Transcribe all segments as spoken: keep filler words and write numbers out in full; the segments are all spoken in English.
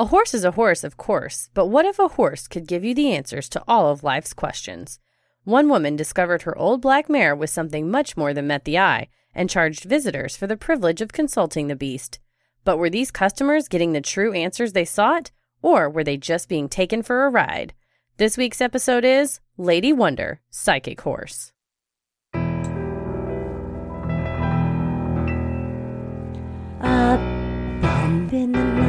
A horse is a horse, of course, but what if a horse could give you the answers to all of life's questions? One woman discovered her old black mare was something much more than met the eye and charged visitors for the privilege of consulting the beast. But were these customers getting the true answers they sought, or were they just being taken for a ride? This week's episode is Lady Wonder, Psychic Horse. Up, bump in the night.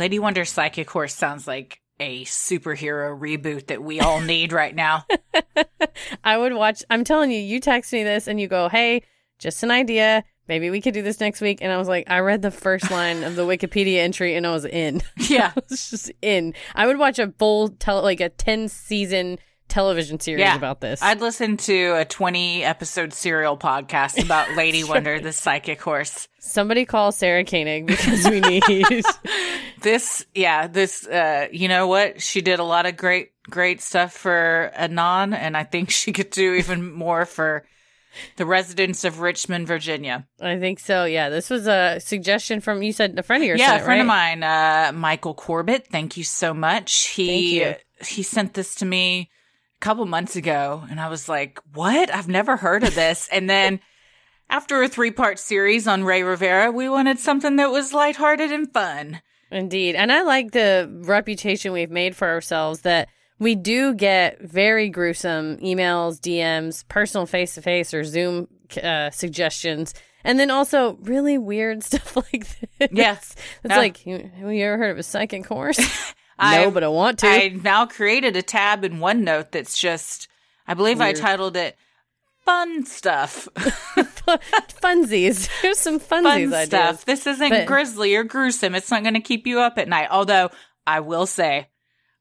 Lady Wonder Psychic Horse sounds like a superhero reboot that we all need right now. I would watch. I'm telling you, you text me this and you go, hey, just an idea. Maybe we could do this next week. And I was like, I read the first line of the Wikipedia entry and I was in. Yeah. I was just in. I would watch a full, tele- like a ten season television series yeah. about this. I'd listen to a twenty episode serial podcast about Lady right. Wonder the Psychic Horse. Somebody call Sarah Koenig because we need this. Yeah, this uh you know what, she did a lot of great great stuff for Anon, and I think she could do even more for the residents of Richmond, Virginia. I think so, yeah. This was a suggestion from, you said a friend of yours. Yeah, a friend right? of mine, uh Michael Corbett. Thank you so much. He Thank you. He sent this to me couple months ago, and I was like, what? I've never heard of this. And then after a three-part series on Ray Rivera, we wanted something that was lighthearted and fun. Indeed. And I like the reputation we've made for ourselves that we do get very gruesome emails, D Ms, personal face-to-face or Zoom uh, suggestions, and then also really weird stuff like this. Yes. It's no. like, have you ever heard of a psychic horse? No, I've, but I want to. I now created a tab in OneNote that's just, I believe Weird. I titled it Fun Stuff. Funsies. Here's some funsies Fun ideas. Stuff. This isn't but, grisly or gruesome. It's not going to keep you up at night. Although, I will say,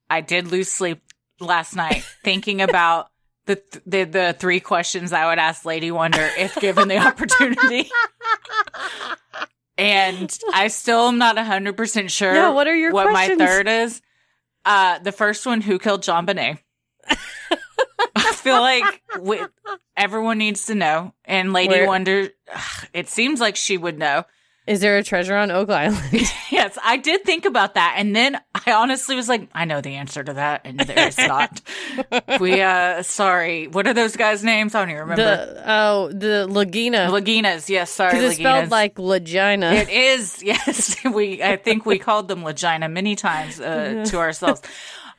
I did lose sleep last night thinking about the, th- the the three questions I would ask Lady Wonder if given the opportunity. And I still am not one hundred percent sure yeah, what, are your what my third is. Uh, the first one, who killed John Bonet? I feel like we, everyone needs to know. And Lady Where, Wonder, ugh, it seems like she would know. Is there a treasure on Oak Island? Yes, I did think about that. And then I honestly was like, I know the answer to that. And there it's not. We, uh, sorry. What are those guys' names? I don't even remember. The, oh, the Lagina. Laginas. Yes, sorry. Because it's Laginas. Spelled like Lagina. It is. Yes. We, I think we called them Lagina many times uh, to ourselves.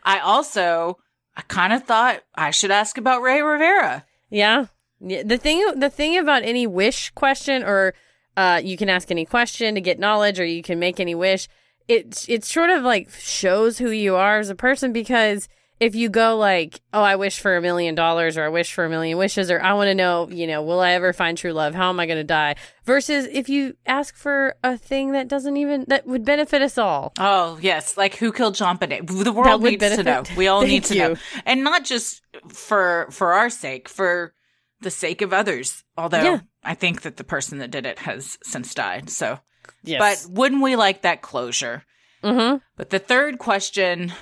I also, I kind of thought I should ask about Ray Rivera. Yeah. The thing, the thing about any wish question or Uh, you can ask any question to get knowledge, or you can make any wish. It, it sort of like shows who you are as a person, because if you go like, oh, I wish for a million dollars or I wish for a million wishes, or I want to know, you know, will I ever find true love? How am I going to die? Versus if you ask for a thing that doesn't even, that would benefit us all. Oh, yes. Like who killed John Bonet? The world needs benefit. to know. We all need to you. know. And not just for, for our sake, for the sake of others. Although yeah. I think that the person that did it has since died. So, yes. But wouldn't we like that closure? Mm-hmm. But the third question,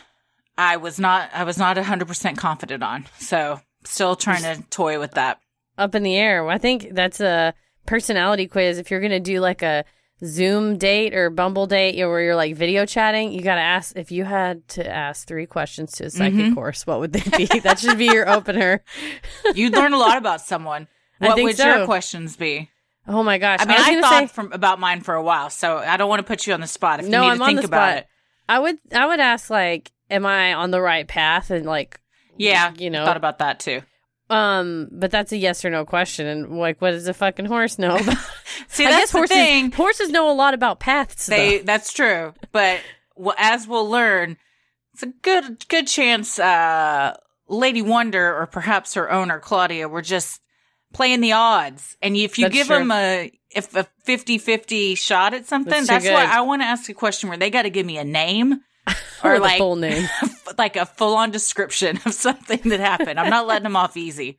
I was not, I was not one hundred percent confident on. So still trying to toy with that. Up in the air. I think that's a personality quiz. If you're going to do like a Zoom date or Bumble date where you're like video chatting, you got to ask, if you had to ask three questions to a psychic mm-hmm. course, what would they be? That should be your opener. You'd learn a lot about someone. What I think would so. Your questions be? Oh my gosh. I mean, I, I thought say, from, about mine for a while, so I don't want to put you on the spot if no, you need I'm to think about it. I would I would ask, like, am I on the right path? And, like, yeah, you know. I thought about that too. Um, but that's a yes or no question. And, like, what does a fucking horse know about? See, that's I guess the horses, thing. Horses know a lot about paths. They, that's true. But well, as we'll learn, it's a good, good chance uh, Lady Wonder or perhaps her owner, Claudia, were just playing the odds. And if you that's give true. Them a if a fifty-fifty shot at something, that's, that's why I want to ask a question where they got to give me a name or like a full name, like a full-on description of something that happened. I'm not letting them off easy.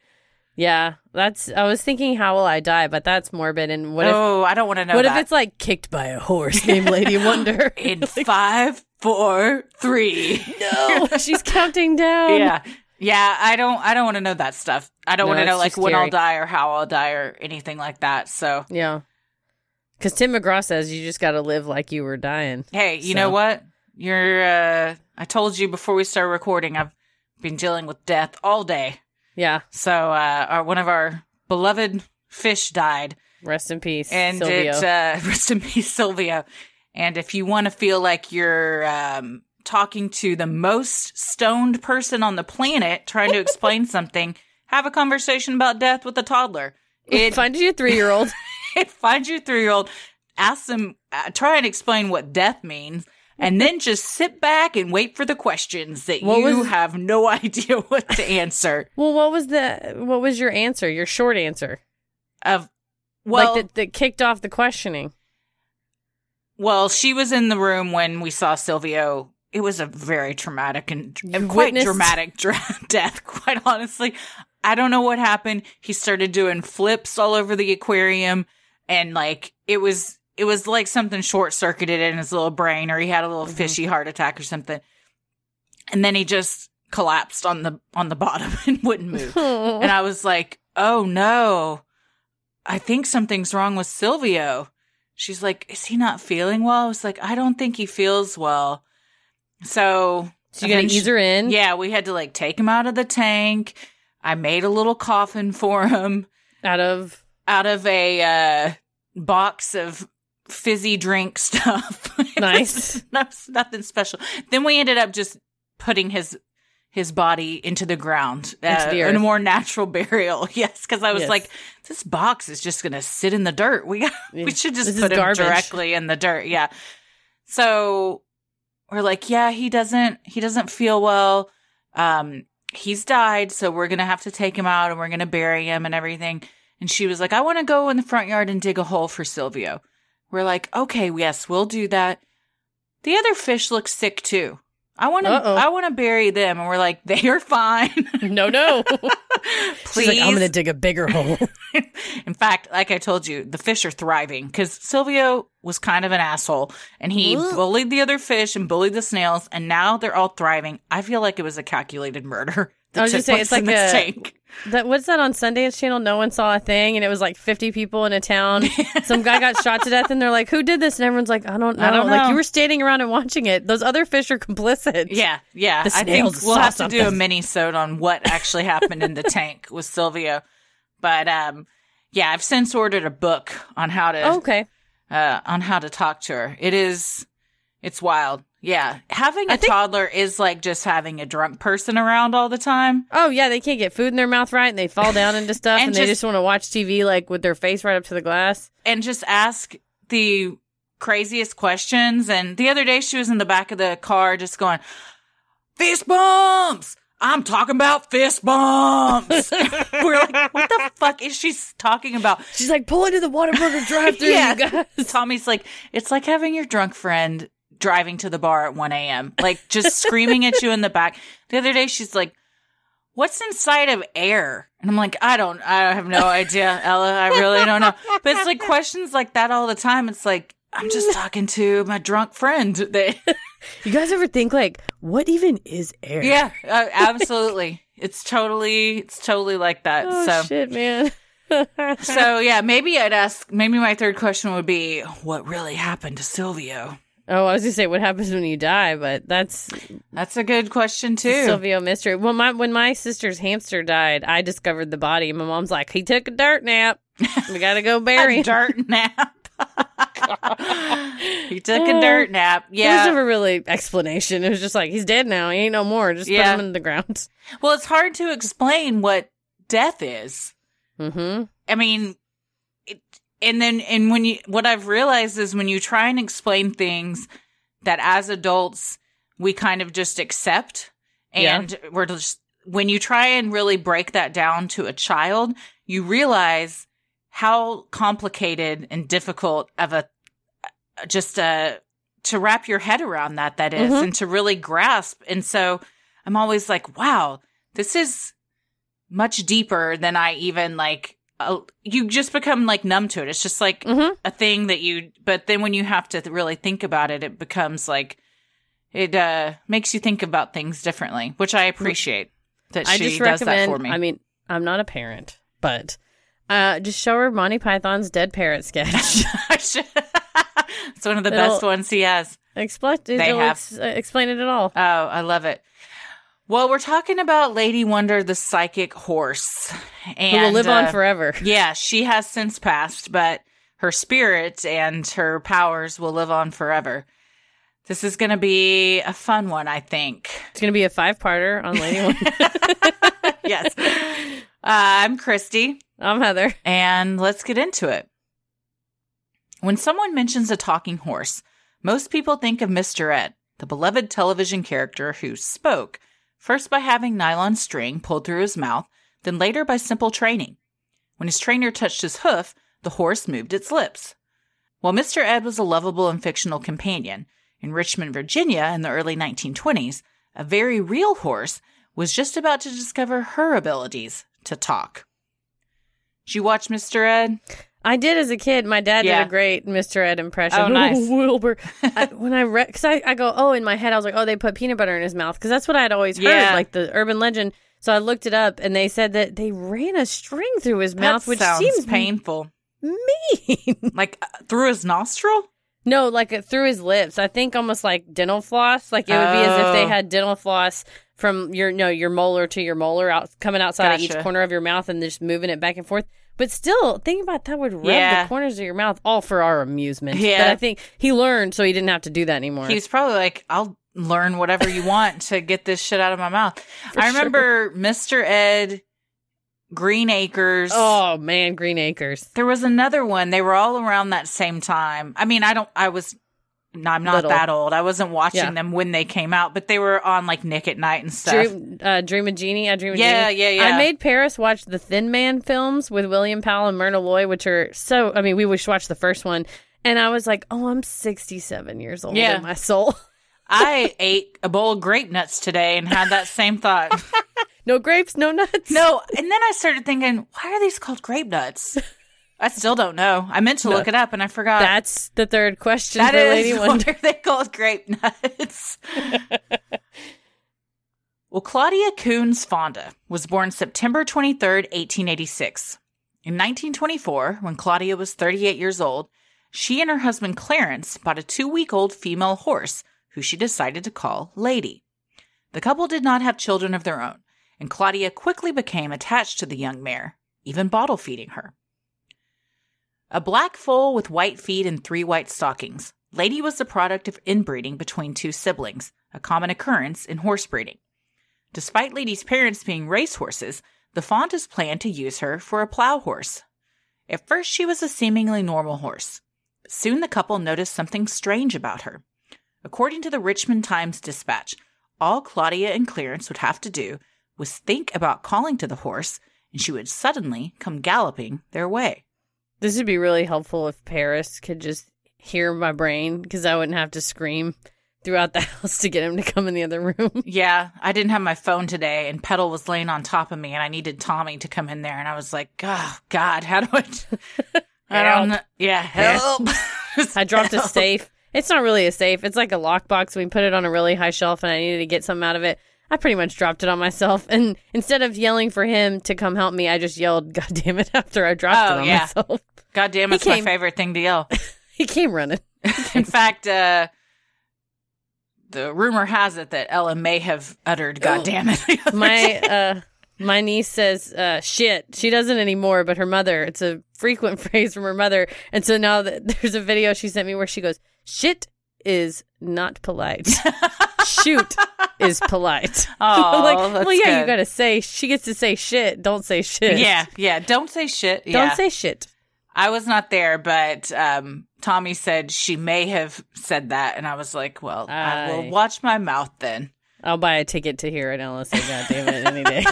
Yeah, that's I was thinking how will I die, but that's morbid. And what oh, if, I don't want to know what that. If it's like kicked by a horse named Lady Wonder in like, five, four, three. No, she's counting down. Yeah. Yeah, I don't I don't want to know that stuff. I don't no, want to know, like, when scary. I'll die or how I'll die or anything like that, so. Yeah. Because Tim McGraw says you just got to live like you were dying. Hey, you so. Know what? You're, uh, I told you before we started recording, I've been dealing with death all day. Yeah. So, uh, our, one of our beloved fish died. Rest in peace, and Silvio. It, uh, rest in peace, Silvio. And if you want to feel like you're, um... talking to the most stoned person on the planet trying to explain something, have a conversation about death with a toddler. It finds you a three-year-old. It finds you a three-year-old. Ask them, uh, try and explain what death means, and then just sit back and wait for the questions that what you was, have no idea what to answer. Well, what was the what was your answer? Your short answer of well, like that, that kicked off the questioning. Well, she was in the room when we saw Silvio. It was a very traumatic and, and quite witnessed. dramatic dra- death, quite honestly. I don't know what happened. He started doing flips all over the aquarium, and like it was it was like something short-circuited in his little brain, or he had a little mm-hmm. fishy heart attack or something. And then he just collapsed on the on the bottom and wouldn't move. And I was like, "Oh no. I think something's wrong with Silvio." She's like, "Is he not feeling well?" I was like, "I don't think he feels well." So, so you gotta ease her in. Yeah, we had to like take him out of the tank. I made a little coffin for him out of out of a uh, box of fizzy drink stuff. Nice, nothing special. Then we ended up just putting his his body into the ground uh, in a more natural burial. Yes, because I was yes. like, this box is just gonna sit in the dirt. We got, yeah. we should just this put him garbage. Directly in the dirt. Yeah, so. We're like, yeah, he doesn't, he doesn't feel well. Um, he's died, so we're going to have to take him out and we're going to bury him and everything. And she was like, I want to go in the front yard and dig a hole for Silvio. We're like, okay, yes, we'll do that. The other fish look sick too. I want to, I want to bury them. And we're like, they are fine. No, no. Please. She's like, I'm going to dig a bigger hole. In fact, like I told you, the fish are thriving because Silvio was kind of an asshole and he Ooh. Bullied the other fish and bullied the snails. And now they're all thriving. I feel like it was a calculated murder. That I was just saying, it's like a tank. That what's that on Sundance Channel? No one saw a thing, and it was like fifty people in a town. Some guy got shot to death, and they're like, "Who did this?" And everyone's like, "I don't know." I don't know. Like you were standing around and watching it. Those other fish are complicit. Yeah, yeah. I think we'll have to something. do a mini-sode on what actually happened in the tank with Silvio. But um, yeah, I've since ordered a book on how to oh, okay uh, on how to talk to her. It is it's wild. Yeah, having a think, toddler is like just having a drunk person around all the time. Oh, yeah, they can't get food in their mouth right, and they fall down into stuff, and, and just, they just want to watch T V, like, with their face right up to the glass. And just ask the craziest questions. And the other day, she was in the back of the car just going, fist bumps! I'm talking about fist bumps! We're like, what the fuck is she talking about? She's like, pull into the Whataburger drive-thru, yeah. you guys. Tommy's like, it's like having your drunk friend driving to the bar at one a.m. like just screaming at you in the back. The other day she's like, what's inside of air? And I'm like, I don't I have no idea, Ella. I really don't know. But it's like questions like that all the time. It's like, I'm just talking to my drunk friend that You guys ever think like, what even is air? Yeah, uh, absolutely. It's totally, it's totally like that. Oh, so shit, man. So yeah, maybe I'd ask. Maybe my third question would be, what really happened to Silvio? Oh, I was gonna say, what happens when you die? But that's that's a good question too. Silvio mystery. Well, my when my sister's hamster died, I discovered the body. My mom's like, he took a dirt nap. We gotta go bury him. A dirt nap. He took a dirt nap. Yeah, there was never really explanation. It was just like, he's dead now. He ain't no more. Just yeah. put him in the ground. Well, it's hard to explain what death is. Mm-hmm. I mean, it, and then and when you what I've realized is when you try and explain things that as adults we kind of just accept, and yeah. we're just when you try and really break that down to a child, you realize how complicated and difficult of a just a to wrap your head around that that is, mm-hmm. and to really grasp. And so I'm always like, wow, this is much deeper than I even like. Uh, you just become like numb to it. It's just like mm-hmm. a thing that you. But then when you have to th- really think about it, it becomes like it uh, makes you think about things differently, which I appreciate. That I she just does that for me. I mean, I'm not a parent, but. Uh, just show her Monty Python's Dead Parrot sketch. It's one of the It'll best ones he has. Expl- they have. Ex- explain it at all. Oh, I love it. Well, we're talking about Lady Wonder, the psychic horse. And, who will live uh, on forever. Yeah, she has since passed, but her spirit and her powers will live on forever. This is going to be a fun one, I think. It's going to be a five-parter on Lady Wonder. Yes. Uh, I'm Christy. I'm Heather. And let's get into it. When someone mentions a talking horse, most people think of Miss Durrett, the beloved television character who spoke, first by having nylon string pulled through his mouth, then later by simple training. When his trainer touched his hoof, the horse moved its lips. While Mister Ed was a lovable and fictional companion, in Richmond, Virginia in the early nineteen twenties, a very real horse was just about to discover her abilities to talk. Did you watch Mister Ed? I did as a kid. My dad yeah. did a great Mister Ed impression. Oh, nice. Ooh, Wilbur. I, when I read, because I, I go, oh, in my head, I was like, oh, they put peanut butter in his mouth. Because that's what I'd always heard, yeah. like the urban legend. So I looked it up, and they said that they ran a string through his that mouth, which sounds seems painful. Mean. Like uh, through his nostril? No, like uh, through his lips. I think almost like dental floss. Like it would oh. be as if they had dental floss from your no your molar to your molar out coming outside gotcha. Of each corner of your mouth and just moving it back and forth. But still, think about that would rub yeah. the corners of your mouth all for our amusement. Yeah. But I think he learned, so he didn't have to do that anymore. He was probably like, I'll learn whatever you want to get this shit out of my mouth. For I remember sure. Mister Ed, Green Acres. Oh, man, Green Acres. There was another one. They were all around that same time. I mean, I don't, I was, no, I'm not Little. That old. I wasn't watching yeah. them when they came out, but they were on like Nick at Night and stuff. Dream, uh, Dream a Genie. I Dream a yeah, Genie. Yeah, yeah, yeah. I made Paris watch the Thin Man films with William Powell and Myrna Loy, which are so, I mean, we wish watch the first one. And I was like, oh, I'm sixty-seven years old yeah. in my soul. I ate a bowl of grape nuts today and had that same thought. No grapes, no nuts. No. And then I started thinking, why are these called grape nuts? I still don't know. I meant to no. look it up, and I forgot. That's the third question that for Lady Wonder. That is, what are they called? Grape nuts. Well, Claudia Coons Fonda was born September twenty-third, eighteen eighty-six. In nineteen twenty-four, when Claudia was thirty-eight years old, she and her husband Clarence bought a two-week-old female horse, who she decided to call Lady. The couple did not have children of their own, and Claudia quickly became attached to the young mare, even bottle-feeding her. A black foal with white feet and three white stockings, Lady was the product of inbreeding between two siblings, a common occurrence in horse breeding. Despite Lady's parents being racehorses, the Fondas planned to use her for a plow horse. At first, she was a seemingly normal horse. Soon, the couple noticed something strange about her. According to the Richmond Times-Dispatch, all Claudia and Clarence would have to do was think about calling to the horse, and she would suddenly come galloping their way. This would be really helpful if Paris could just hear my brain, because I wouldn't have to scream throughout the house to get him to come in the other room. Yeah, I didn't have my phone today, and Petal was laying on top of me, and I needed Tommy to come in there, and I was like, oh, God, how do I... I don't know. Yeah, help. I dropped help. a safe. It's not really a safe. It's like a lockbox. We put it on a really high shelf, and I needed to get something out of it. I pretty much dropped it on myself. And instead of yelling for him to come help me, I just yelled, God damn it, after I dropped oh, it on yeah. myself. God damn it's my favorite thing to yell. He came running. In fact, uh, the rumor has it that Ella may have uttered, God damn it. my, uh, my niece says, uh, shit. She doesn't anymore, but her mother, it's a frequent phrase from her mother. And so now that there's a video she sent me where she goes, shit is not polite. Shoot is polite. Oh, like, well, yeah, good. You gotta say. She gets to say shit. Don't say shit. Yeah, yeah. Don't say shit. Yeah. Don't say shit. I was not there, but um, Tommy said she may have said that, and I was like, "Well, I, I will watch my mouth then." I'll buy a ticket to hear it, and I'll say, "God damn it," any day.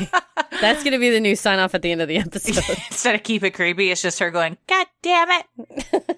That's gonna be the new sign off at the end of the episode. Instead of keep it creepy, it's just her going, "God damn it."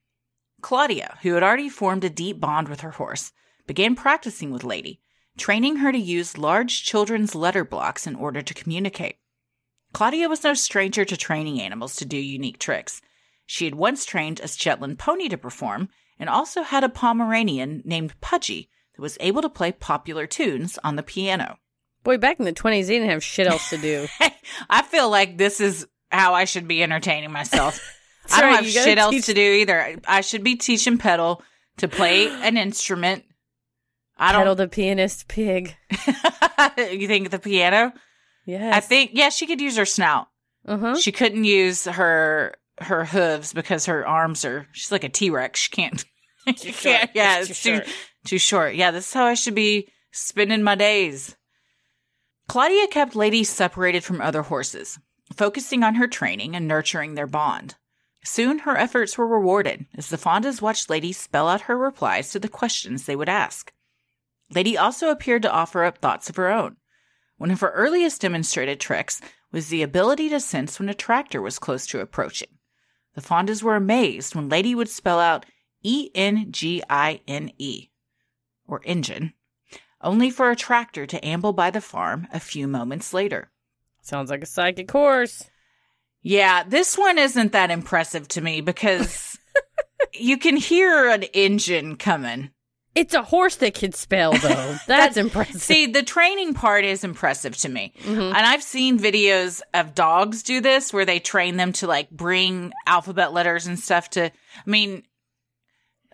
Claudia, who had already formed a deep bond with her horse, began practicing with Lady, training her to use large children's letter blocks in order to communicate. Claudia was no stranger to training animals to do unique tricks. She had once trained a Shetland pony to perform and also had a Pomeranian named Pudgy that was able to play popular tunes on the piano. Boy, back in the twenties, they didn't have shit else to do. I feel like this is how I should be entertaining myself. I don't right, have shit teach- else to do either. I should be teaching Petal to play an instrument. I don't. Petal the pianist pig. You think the piano? Yes. I think, yeah, she could use her snout. Uh-huh. She couldn't use her her hooves because her arms are, she's like a T-Rex. She can't. Too she short. can't. Yeah, it's, it's too, short. Too, too short. Yeah, this is how I should be spending my days. Claudia kept Lady separated from other horses, focusing on her training and nurturing their bond. Soon, her efforts were rewarded as the Fondas watched Lady spell out her replies to the questions they would ask. Lady also appeared to offer up thoughts of her own. One of her earliest demonstrated tricks was the ability to sense when a tractor was close to approaching. The Fondas were amazed when Lady would spell out E N G I N E, or engine, only for a tractor to amble by the farm a few moments later. Sounds like a psychic horse. Yeah, this one isn't that impressive to me because you can hear an engine coming. It's a horse that can spell, though. That's impressive. See, the training part is impressive to me. Mm-hmm. And I've seen videos of dogs do this where they train them to, like, bring alphabet letters and stuff to... I mean,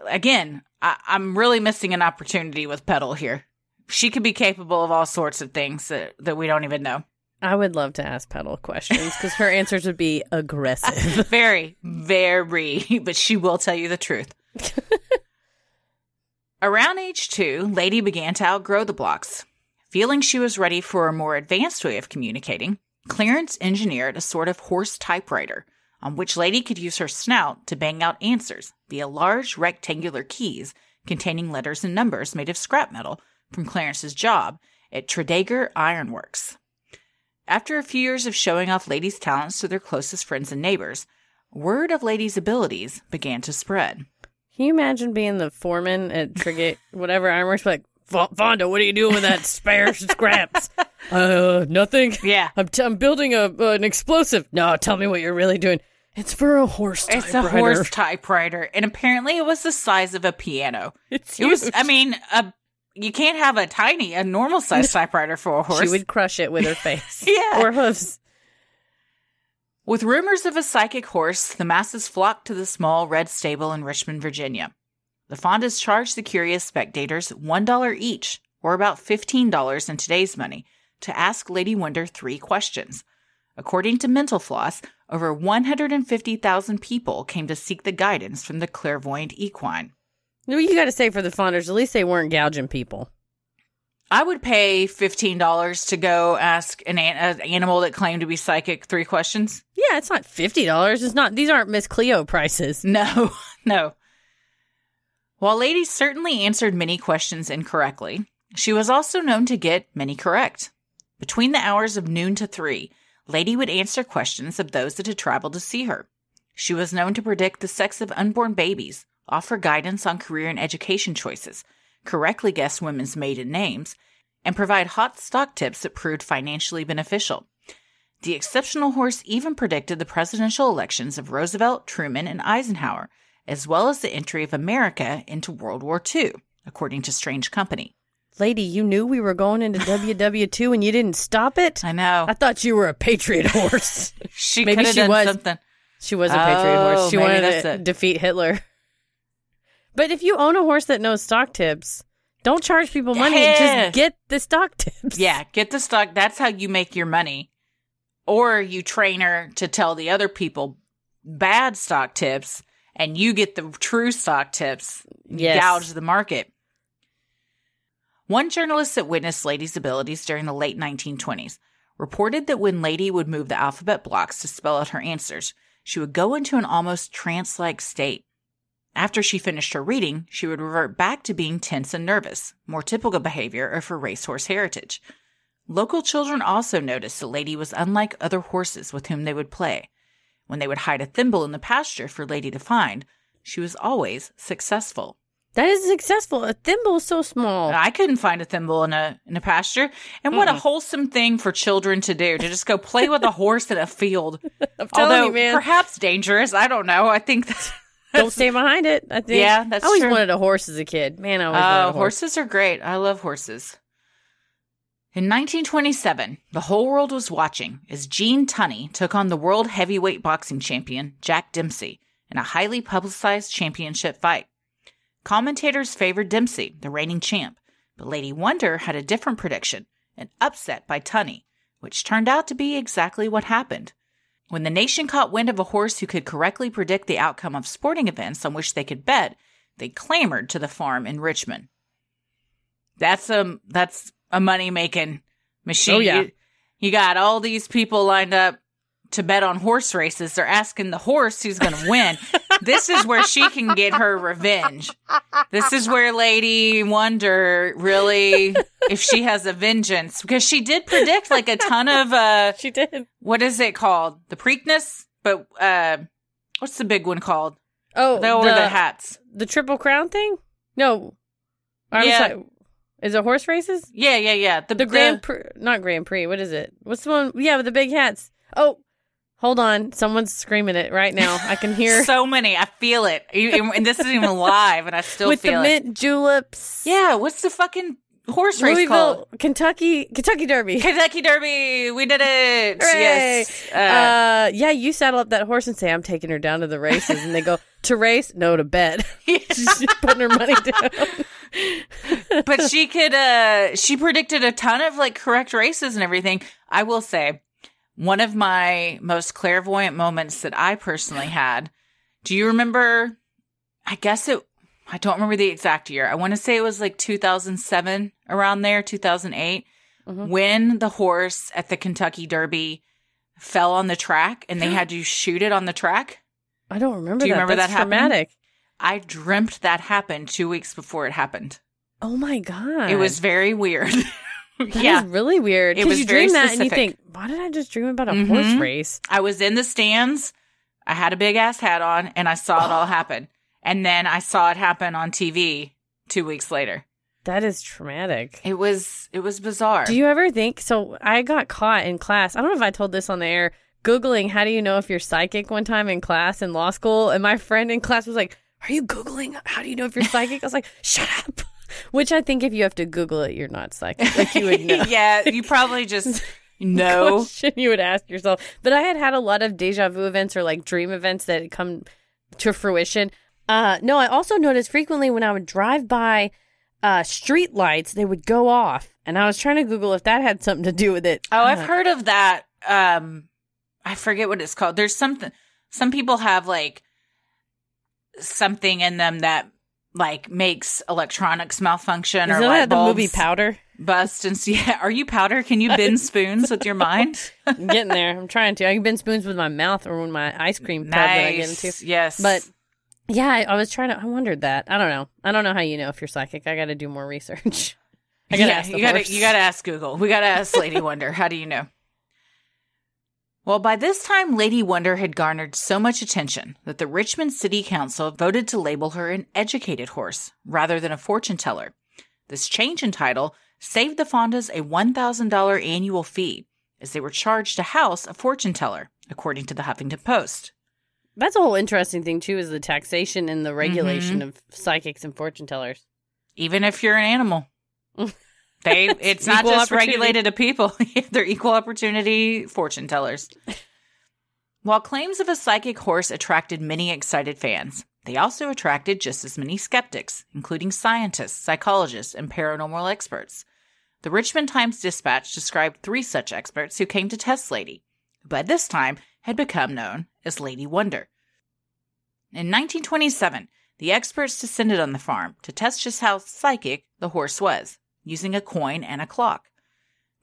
again, I- I'm really missing an opportunity with Petal here. She could be capable of all sorts of things that, that we don't even know. I would love to ask Petal questions because her answers would be aggressive. Very, very. But she will tell you the truth. Around age two, Lady began to outgrow the blocks. Feeling she was ready for a more advanced way of communicating, Clarence engineered a sort of horse typewriter on which Lady could use her snout to bang out answers via large rectangular keys containing letters and numbers made of scrap metal from Clarence's job at Tredegar Ironworks. After a few years of showing off Lady's talents to their closest friends and neighbors, word of Lady's abilities began to spread. Can you imagine being the foreman at Triggate, whatever armor? Like, Fonda, what are you doing with that spare scraps? uh, nothing. Yeah. I'm, t- I'm building a uh, an explosive. No, tell me what you're really doing. It's for a horse typewriter. It's a horse typewriter. And apparently it was the size of a piano. It's huge. It was, I mean, a, you can't have a tiny, a normal size typewriter for a horse. She would crush it with her face. Yeah. Or hooves. With rumors of a psychic horse, the masses flocked to the small red stable in Richmond, Virginia. The Fondas charged the curious spectators one dollar each, or about fifteen dollars in today's money, to ask Lady Wonder three questions. According to Mental Floss, over one hundred fifty thousand people came to seek the guidance from the clairvoyant equine. You got to say for the Fondas, at least they weren't gouging people. I would pay fifteen dollars to go ask an, an animal that claimed to be psychic three questions. Yeah, it's not fifty dollars. It's not. These aren't Miss Cleo prices. No, no. While Lady certainly answered many questions incorrectly, she was also known to get many correct. Between the hours of noon to three, Lady would answer questions of those that had traveled to see her. She was known to predict the sex of unborn babies, offer guidance on career and education choices, correctly guess women's maiden names, and provide hot stock tips that proved financially beneficial. The exceptional horse even predicted the presidential elections of Roosevelt, Truman, and Eisenhower, as well as the entry of America into World War Two, according to Strange Company. Lady, you knew we were going into W W two and you didn't stop it? I know. I thought you were a patriot horse. She could have done was. something. She was a oh, patriot horse. She wanted to it. defeat Hitler. But if you own a horse that knows stock tips, don't charge people money. Yeah. Just get the stock tips. Yeah, get the stock. That's how you make your money. Or you train her to tell the other people bad stock tips, and you get the true stock tips. Yes. Gouge the market. One journalist that witnessed Lady's abilities during the late nineteen twenties reported that when Lady would move the alphabet blocks to spell out her answers, she would go into an almost trance-like state. After she finished her reading, she would revert back to being tense and nervous, more typical behavior of her racehorse heritage. Local children also noticed that Lady was unlike other horses with whom they would play. When they would hide a thimble in the pasture for Lady to find, she was always successful. That is successful. A thimble is so small. I couldn't find a thimble in a in a pasture. And mm. what a wholesome thing for children to do, to just go play with a horse in a field. I'm telling Although, you, man. Perhaps dangerous. I don't know. I think that's... Don't stay behind it. I think. Yeah, that's true. I always true. wanted a horse as a kid. Man, I always uh, wanted a horse. Horses are great. I love horses. In nineteen twenty-seven, the whole world was watching as Gene Tunney took on the world heavyweight boxing champion, Jack Dempsey, in a highly publicized championship fight. Commentators favored Dempsey, the reigning champ, but Lady Wonder had a different prediction, an upset by Tunney, which turned out to be exactly what happened. When the nation caught wind of a horse who could correctly predict the outcome of sporting events on which they could bet, they clamored to the farm in Richmond. That's a, that's a money-making machine. Oh, yeah. You, you got all these people lined up to bet on horse races. They're asking the horse who's going to win. This is where she can get her revenge. This is where Lady Wonder really, if she has a vengeance, because she did predict like a ton of uh she did. What is it called? The Preakness, but uh what's the big one called? Oh, the, the hats. The Triple Crown thing? No. I'm yeah. sorry. Is it horse races? Yeah, yeah, yeah. The, the Grand the, Prix, not Grand Prix. What is it? What's the one? Yeah, with the big hats. Oh, hold on. Someone's screaming it right now. I can hear. So many. I feel it. And this isn't even live, and I still With feel it. With the mint juleps. Yeah. What's the fucking horse Louisville, race called? Kentucky. Kentucky Derby. Kentucky Derby. We did it. Hooray. Yes. Uh, uh, yeah, you saddle up that horse and say, I'm taking her down to the races. And they go, to race? No, to bet. She's putting her money down. But she could, uh, she predicted a ton of like correct races and everything. I will say. One of my most clairvoyant moments that I personally had, do you remember, I guess it, I don't remember the exact year. I want to say it was like two thousand seven, around there, two thousand eight, mm-hmm. when the horse at the Kentucky Derby fell on the track and they had to shoot it on the track. I don't remember that. Do you that. remember That's that happening? Traumatic. I dreamt that happened two weeks before it happened. Oh my God. It was very weird. That yeah. is really weird. It was you very dream that specific. And you think, why did I just dream about a mm-hmm. horse race? I was in the stands. I had a big ass hat on, and I saw it all happen. And then I saw it happen on T V two weeks later. That is traumatic. It was it was bizarre. Do you ever think? So I got caught in class. I don't know if I told this on the air. Googling how do you know if you're psychic one time in class in law school. And my friend in class was like, are you Googling how do you know if you're psychic? I was like, shut up. Which I think if you have to Google it, you're not psychic. Like you would know. Yeah, you probably just know. Question you would ask yourself. But I had had a lot of deja vu events or like dream events that had come to fruition. Uh, no, I also noticed frequently when I would drive by uh, street lights, they would go off. And I was trying to Google if that had something to do with it. Oh, I've uh, heard of that. Um, I forget what it's called. There's something. Some people have like something in them that like makes electronics malfunction or light bulbs. The movie Powder? Bust and see. Yeah. Are you powder? Can you bend spoons with your mind? I'm getting there. I'm trying to. I can bend spoons with my mouth or with my ice cream tub nice. That I get into. Yes. But yeah, I, I was trying to. I wondered that. I don't know. I don't know how you know if you're psychic. I got to do more research. I got to yeah, ask the you got to you got to ask Google. We got to ask Lady Wonder. How do you know? Well, by this time, Lady Wonder had garnered so much attention that the Richmond City Council voted to label her an educated horse rather than a fortune teller. This change in title saved the Fondas a one thousand dollars annual fee, as they were charged to house a fortune teller, according to the Huffington Post. That's a whole interesting thing, too, is the taxation and the regulation mm-hmm. of psychics and fortune tellers. Even if you're an animal. They, it's not just regulated to people. They're equal opportunity fortune tellers. While claims of a psychic horse attracted many excited fans, they also attracted just as many skeptics, including scientists, psychologists, and paranormal experts. The Richmond Times-Dispatch described three such experts who came to test Lady, who by this time had become known as Lady Wonder. In nineteen twenty-seven, the experts descended on the farm to test just how psychic the horse was, using a coin and a clock.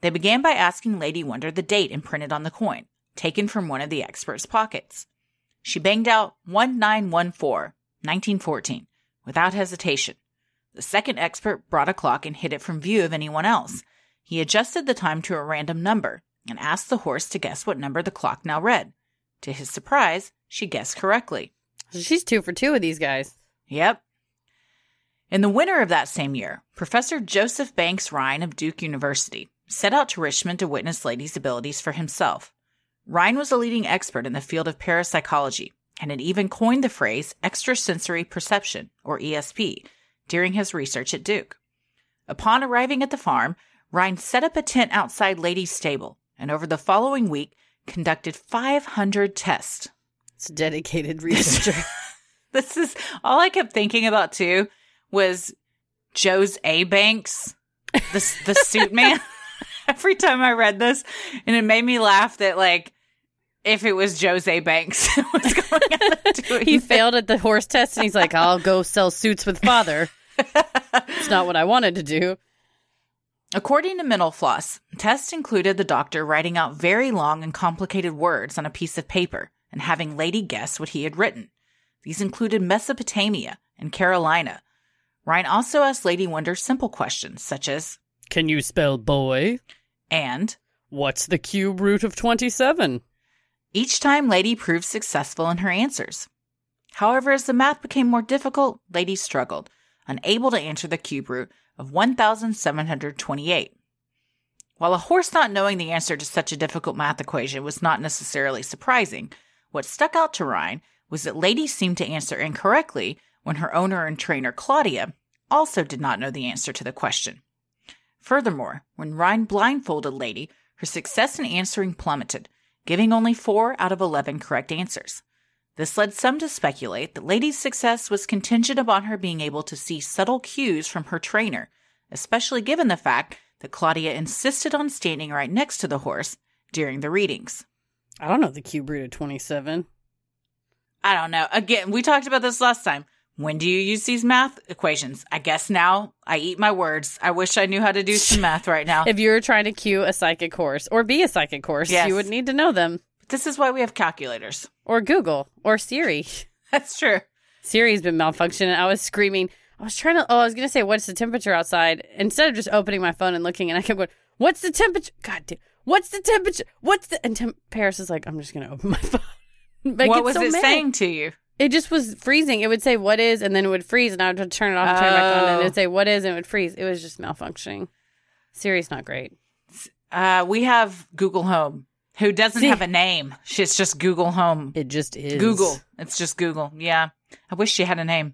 They began by asking Lady Wonder the date imprinted on the coin, taken from one of the expert's pockets. She banged out nineteen fourteen, nineteen fourteen, without hesitation. The second expert brought a clock and hid it from view of anyone else. He adjusted the time to a random number and asked the horse to guess what number the clock now read. To his surprise, she guessed correctly. She's two for two with these guys. Yep. In the winter of that same year, Professor Joseph Banks Rhine of Duke University set out to Richmond to witness Lady's abilities for himself. Rhine was a leading expert in the field of parapsychology and had even coined the phrase extrasensory perception, or E S P, during his research at Duke. Upon arriving at the farm, Rhine set up a tent outside Lady's stable and over the following week conducted five hundred tests. It's a dedicated researcher. This is all I kept thinking about, too. Was Jose A. Banks, the, the suit man, every time I read this. And it made me laugh that, like, if it was Jose Banks was going out there doing He that. Failed at the horse test, and he's like, I'll go sell suits with father. It's not what I wanted to do. According to Mental Floss, tests included the doctor writing out very long and complicated words on a piece of paper and having Lady guess what he had written. These included Mesopotamia and Carolina. Ryan also asked Lady Wonder simple questions, such as, can you spell boy? And, what's the cube root of twenty-seven? Each time, Lady proved successful in her answers. However, as the math became more difficult, Lady struggled, unable to answer the cube root of one thousand seven hundred twenty-eight. While a horse not knowing the answer to such a difficult math equation was not necessarily surprising, what stuck out to Ryan was that Lady seemed to answer incorrectly when her owner and trainer, Claudia, also did not know the answer to the question. Furthermore, when Rhine blindfolded Lady, her success in answering plummeted, giving only four out of eleven correct answers. This led some to speculate that Lady's success was contingent upon her being able to see subtle cues from her trainer, especially given the fact that Claudia insisted on standing right next to the horse during the readings. I don't know the cube root of twenty-seven. I don't know. Again, we talked about this last time. When do you use these math equations? I guess now I eat my words. I wish I knew how to do some math right now. If you were trying to cue a psychic horse or be a psychic horse, yes. You would need to know them. This is why we have calculators. Or Google. Or Siri. That's true. Siri's been malfunctioning. I was screaming. I was trying to, oh, I was going to say, what's the temperature outside? Instead of just opening my phone and looking, and I kept going, What's the temperature? God damn. What's the temperature? What's the... And temp- Paris is like, I'm just going to open my phone. Like, what was so it mad. saying to you? It just was freezing. It would say, what is? And then it would freeze. And I would turn it off and turn it back on. And it would say, what is? And it would freeze. It was just malfunctioning. Siri's not great. Uh, we have Google Home, who doesn't See? have a name. It's just Google Home. It just is. Google. It's just Google. Yeah. I wish she had a name.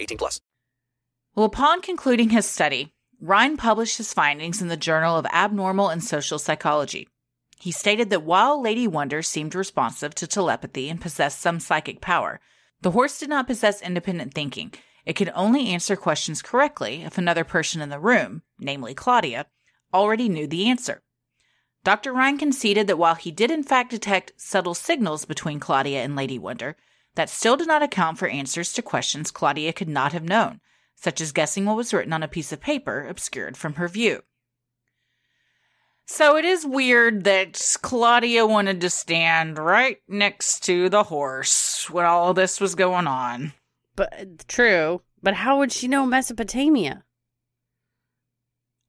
eighteen plus. Well, upon concluding his study, Ryan published his findings in the Journal of Abnormal and Social Psychology. He stated that while Lady Wonder seemed responsive to telepathy and possessed some psychic power, the horse did not possess independent thinking. It could only answer questions correctly if another person in the room, namely Claudia, already knew the answer. Doctor Ryan conceded that while he did in fact detect subtle signals between Claudia and Lady Wonder, that still did not account for answers to questions Claudia could not have known, such as guessing what was written on a piece of paper obscured from her view. So it is weird that Claudia wanted to stand right next to the horse when all this was going on. But true, but how would she know Mesopotamia?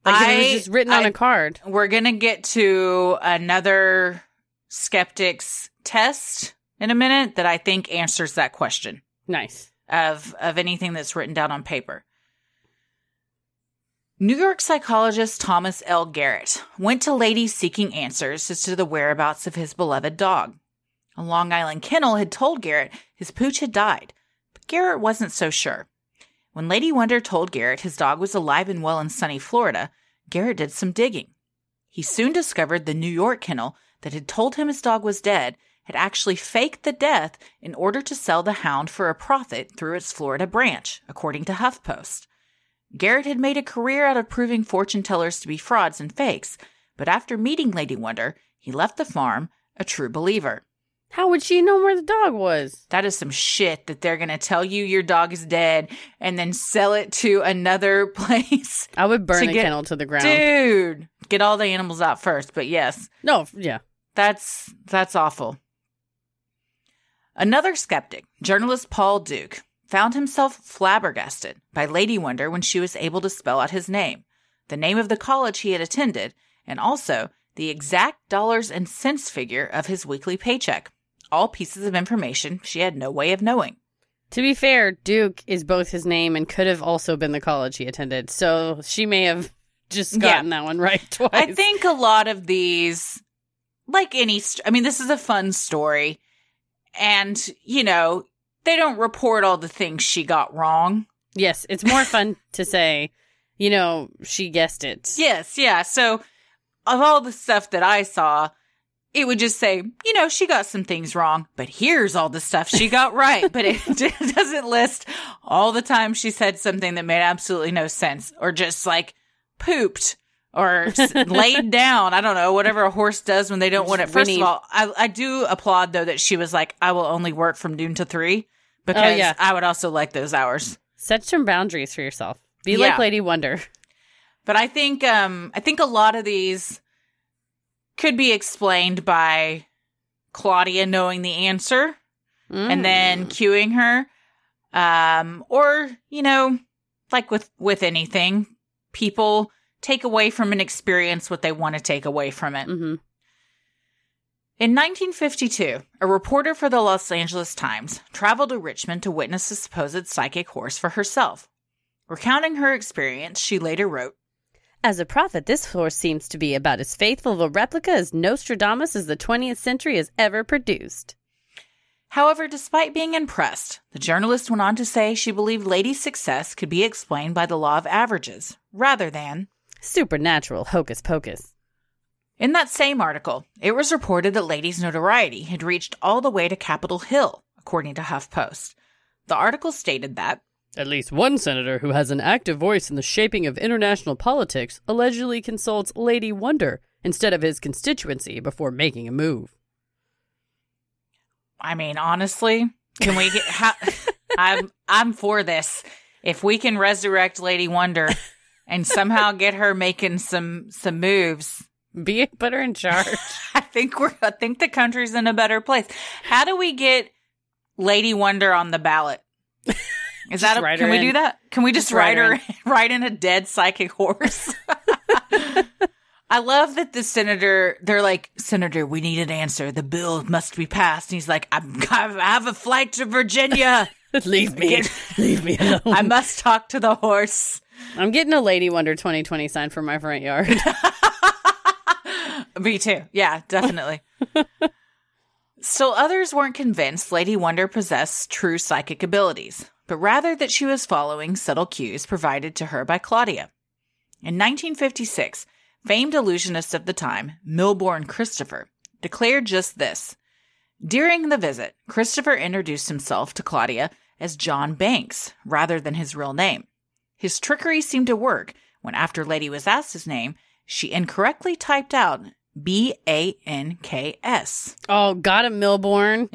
Like I, it was just written I, on a card. We're going to get to another skeptic's test in a minute that I think answers that question. Nice. Of of anything that's written down on paper. New York psychologist Thomas L. Garrett went to Lady seeking answers as to the whereabouts of his beloved dog. A Long Island kennel had told Garrett his pooch had died, but Garrett wasn't so sure. When Lady Wonder told Garrett his dog was alive and well in sunny Florida, Garrett did some digging. He soon discovered the New York kennel that had told him his dog was dead had actually faked the death in order to sell the hound for a profit through its Florida branch, according to HuffPost. Garrett had made a career out of proving fortune tellers to be frauds and fakes, but after meeting Lady Wonder, he left the farm a true believer. How would she know where the dog was? That is some shit that they're going to tell you your dog is dead and then sell it to another place. I would burn the kennel to the ground. Dude, get all the animals out first, but yes. No, yeah. That's that's awful. Another skeptic, journalist Paul Duke, found himself flabbergasted by Lady Wonder when she was able to spell out his name, the name of the college he had attended, and also the exact dollars and cents figure of his weekly paycheck. All pieces of information she had no way of knowing. To be fair, Duke is both his name and could have also been the college he attended, so she may have just gotten yeah. that one right twice. I think a lot of these, like any, st- I mean, this is a fun story. And, you know, they don't report all the things she got wrong. Yes, it's more fun to say, you know, she guessed it. Yes, yeah. So of all the stuff that I saw, it would just say, you know, she got some things wrong, but here's all the stuff she got right. But it doesn't list all the time she said something that made absolutely no sense or just like pooped. Or laid down. I don't know. Whatever a horse does when they don't want it. First of all, I, I do applaud, though, that she was like, I will only work from noon to three because oh, yeah. I would also like those hours. Set some boundaries for yourself. Be yeah. like Lady Wonder. But I think um, I think a lot of these could be explained by Claudia knowing the answer mm. and then cueing her. Um, or, you know, like with, with anything, people take away from an experience what they want to take away from it. Mm-hmm. In nineteen fifty-two, a reporter for the Los Angeles Times traveled to Richmond to witness a supposed psychic horse for herself. Recounting her experience, she later wrote, "As a prophet, this horse seems to be about as faithful of a replica as Nostradamus as the twentieth century has ever produced." However, despite being impressed, the journalist went on to say she believed Lady's success could be explained by the law of averages, rather than supernatural hocus pocus. In that same article, it was reported that Lady's notoriety had reached all the way to Capitol Hill, according to HuffPost. The article stated that at least one senator who has an active voice in the shaping of international politics allegedly consults Lady Wonder instead of his constituency before making a move. I mean, honestly, can we get? How, I'm I'm for this. If we can resurrect Lady Wonder and somehow get her making some some moves, be it put her in charge. I think we're. I think the country's in a better place. How do we get Lady Wonder on the ballot? Is just that a, can we in. do that? Can we just, just write, write her in. write in a dead psychic horse? I love that the senator, they're like, "Senator, we need an answer. The bill must be passed." And he's like, I'm, I have a flight to Virginia. Leave me. Get, leave me alone. I must talk to the horse. I'm getting a Lady Wonder twenty twenty sign for my front yard. Me too. Yeah, definitely. Still others weren't convinced Lady Wonder possessed true psychic abilities, but rather that she was following subtle cues provided to her by Claudia. In nineteen fifty-six, famed illusionist of the time, Milbourne Christopher, declared just this. During the visit, Christopher introduced himself to Claudia as John Banks, rather than his real name. His trickery seemed to work when, after Lady was asked his name, she incorrectly typed out B A N K S. Oh, got him, Milbourne.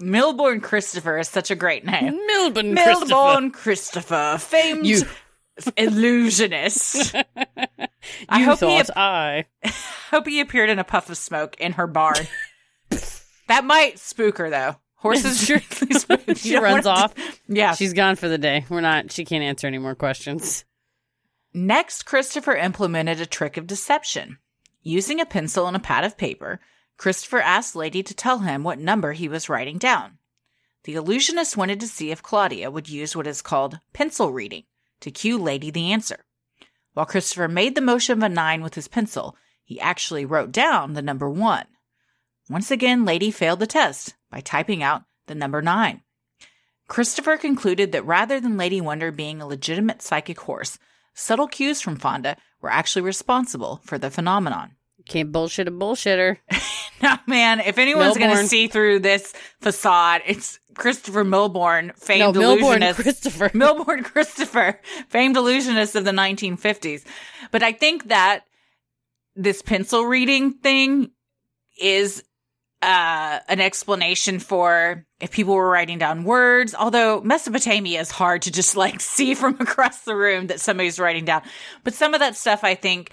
Milbourne Christopher is such a great name. Milbourne Christopher. Milbourne Christopher, famed you. illusionist. I hope, he ap- I hope he appeared in a puff of smoke in her barn. That might spook her, though. Horses surely spook. She runs off. To- yeah. She's gone for the day. We're not, she can't answer any more questions. Next, Christopher implemented a trick of deception. Using a pencil and a pad of paper, Christopher asked Lady to tell him what number he was writing down. The illusionist wanted to see if Claudia would use what is called pencil reading to cue Lady the answer. While Christopher made the motion of a nine with his pencil, he actually wrote down the number one. Once again, Lady failed the test by typing out the number nine. Christopher concluded that rather than Lady Wonder being a legitimate psychic horse, subtle cues from Fonda were actually responsible for the phenomenon. Can't bullshit a bullshitter. No, man. If anyone's going to see through this facade, it's Christopher Milbourne, famed no, illusionist. Milbourne Christopher. Milbourne Christopher, famed illusionist of the nineteen fifties. But I think that this pencil reading thing is uh, an explanation for if people were writing down words, although Mesopotamia is hard to just like see from across the room that somebody's writing down. But some of that stuff, I think,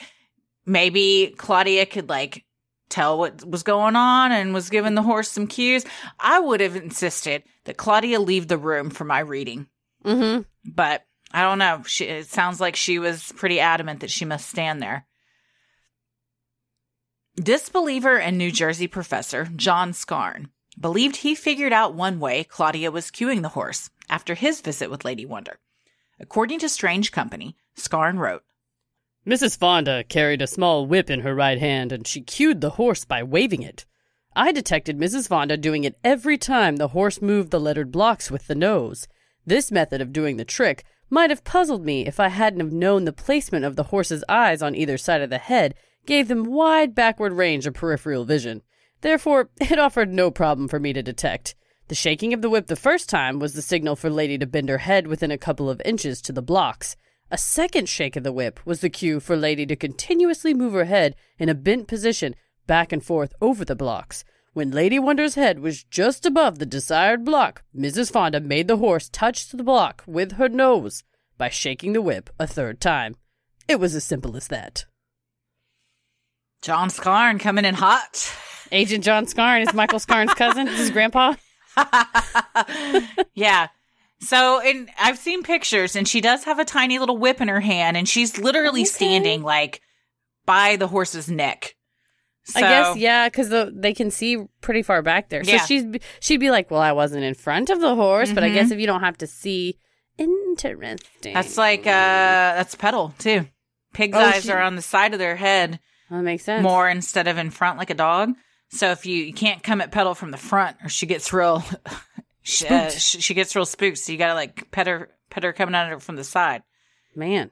maybe Claudia could, like, tell what was going on and was giving the horse some cues. I would have insisted that Claudia leave the room for my reading. Mm-hmm. But I don't know. She, it sounds like she was pretty adamant that she must stand there. Disbeliever and New Jersey professor John Scarn believed he figured out one way Claudia was cueing the horse after his visit with Lady Wonder. According to Strange Company, Scarn wrote, Missus Fonda carried a small whip in her right hand, and she cued the horse by waving it. I detected Missus Fonda doing it every time the horse moved the lettered blocks with the nose. This method of doing the trick might have puzzled me if I hadn't have known the placement of the horse's eyes on either side of the head gave them wide backward range of peripheral vision. Therefore, it offered no problem for me to detect. The shaking of the whip the first time was the signal for Lady to bend her head within a couple of inches to the blocks. A second shake of the whip was the cue for Lady to continuously move her head in a bent position back and forth over the blocks. When Lady Wonder's head was just above the desired block, Missus Fonda made the horse touch the block with her nose by shaking the whip a third time. It was as simple as that. John Scarn coming in hot. Agent John Scarn is Michael Scarn's cousin. His grandpa. Yeah. So, and I've seen pictures, and she does have a tiny little whip in her hand, and she's literally okay. standing like by the horse's neck. So, I guess, yeah, because the, they can see pretty far back there. So yeah. she'd she'd be like, "Well, I wasn't in front of the horse, mm-hmm. but I guess if you don't have to see, interesting." That's like uh, that's pedal too. Pig's oh, eyes she- are on the side of their head. Well, that makes sense. More instead of in front, like a dog. So if you, you can't come at pedal from the front, or she gets real. She, uh, she, she gets real spooked, so you gotta like pet her, pet her coming at her from the side. Man.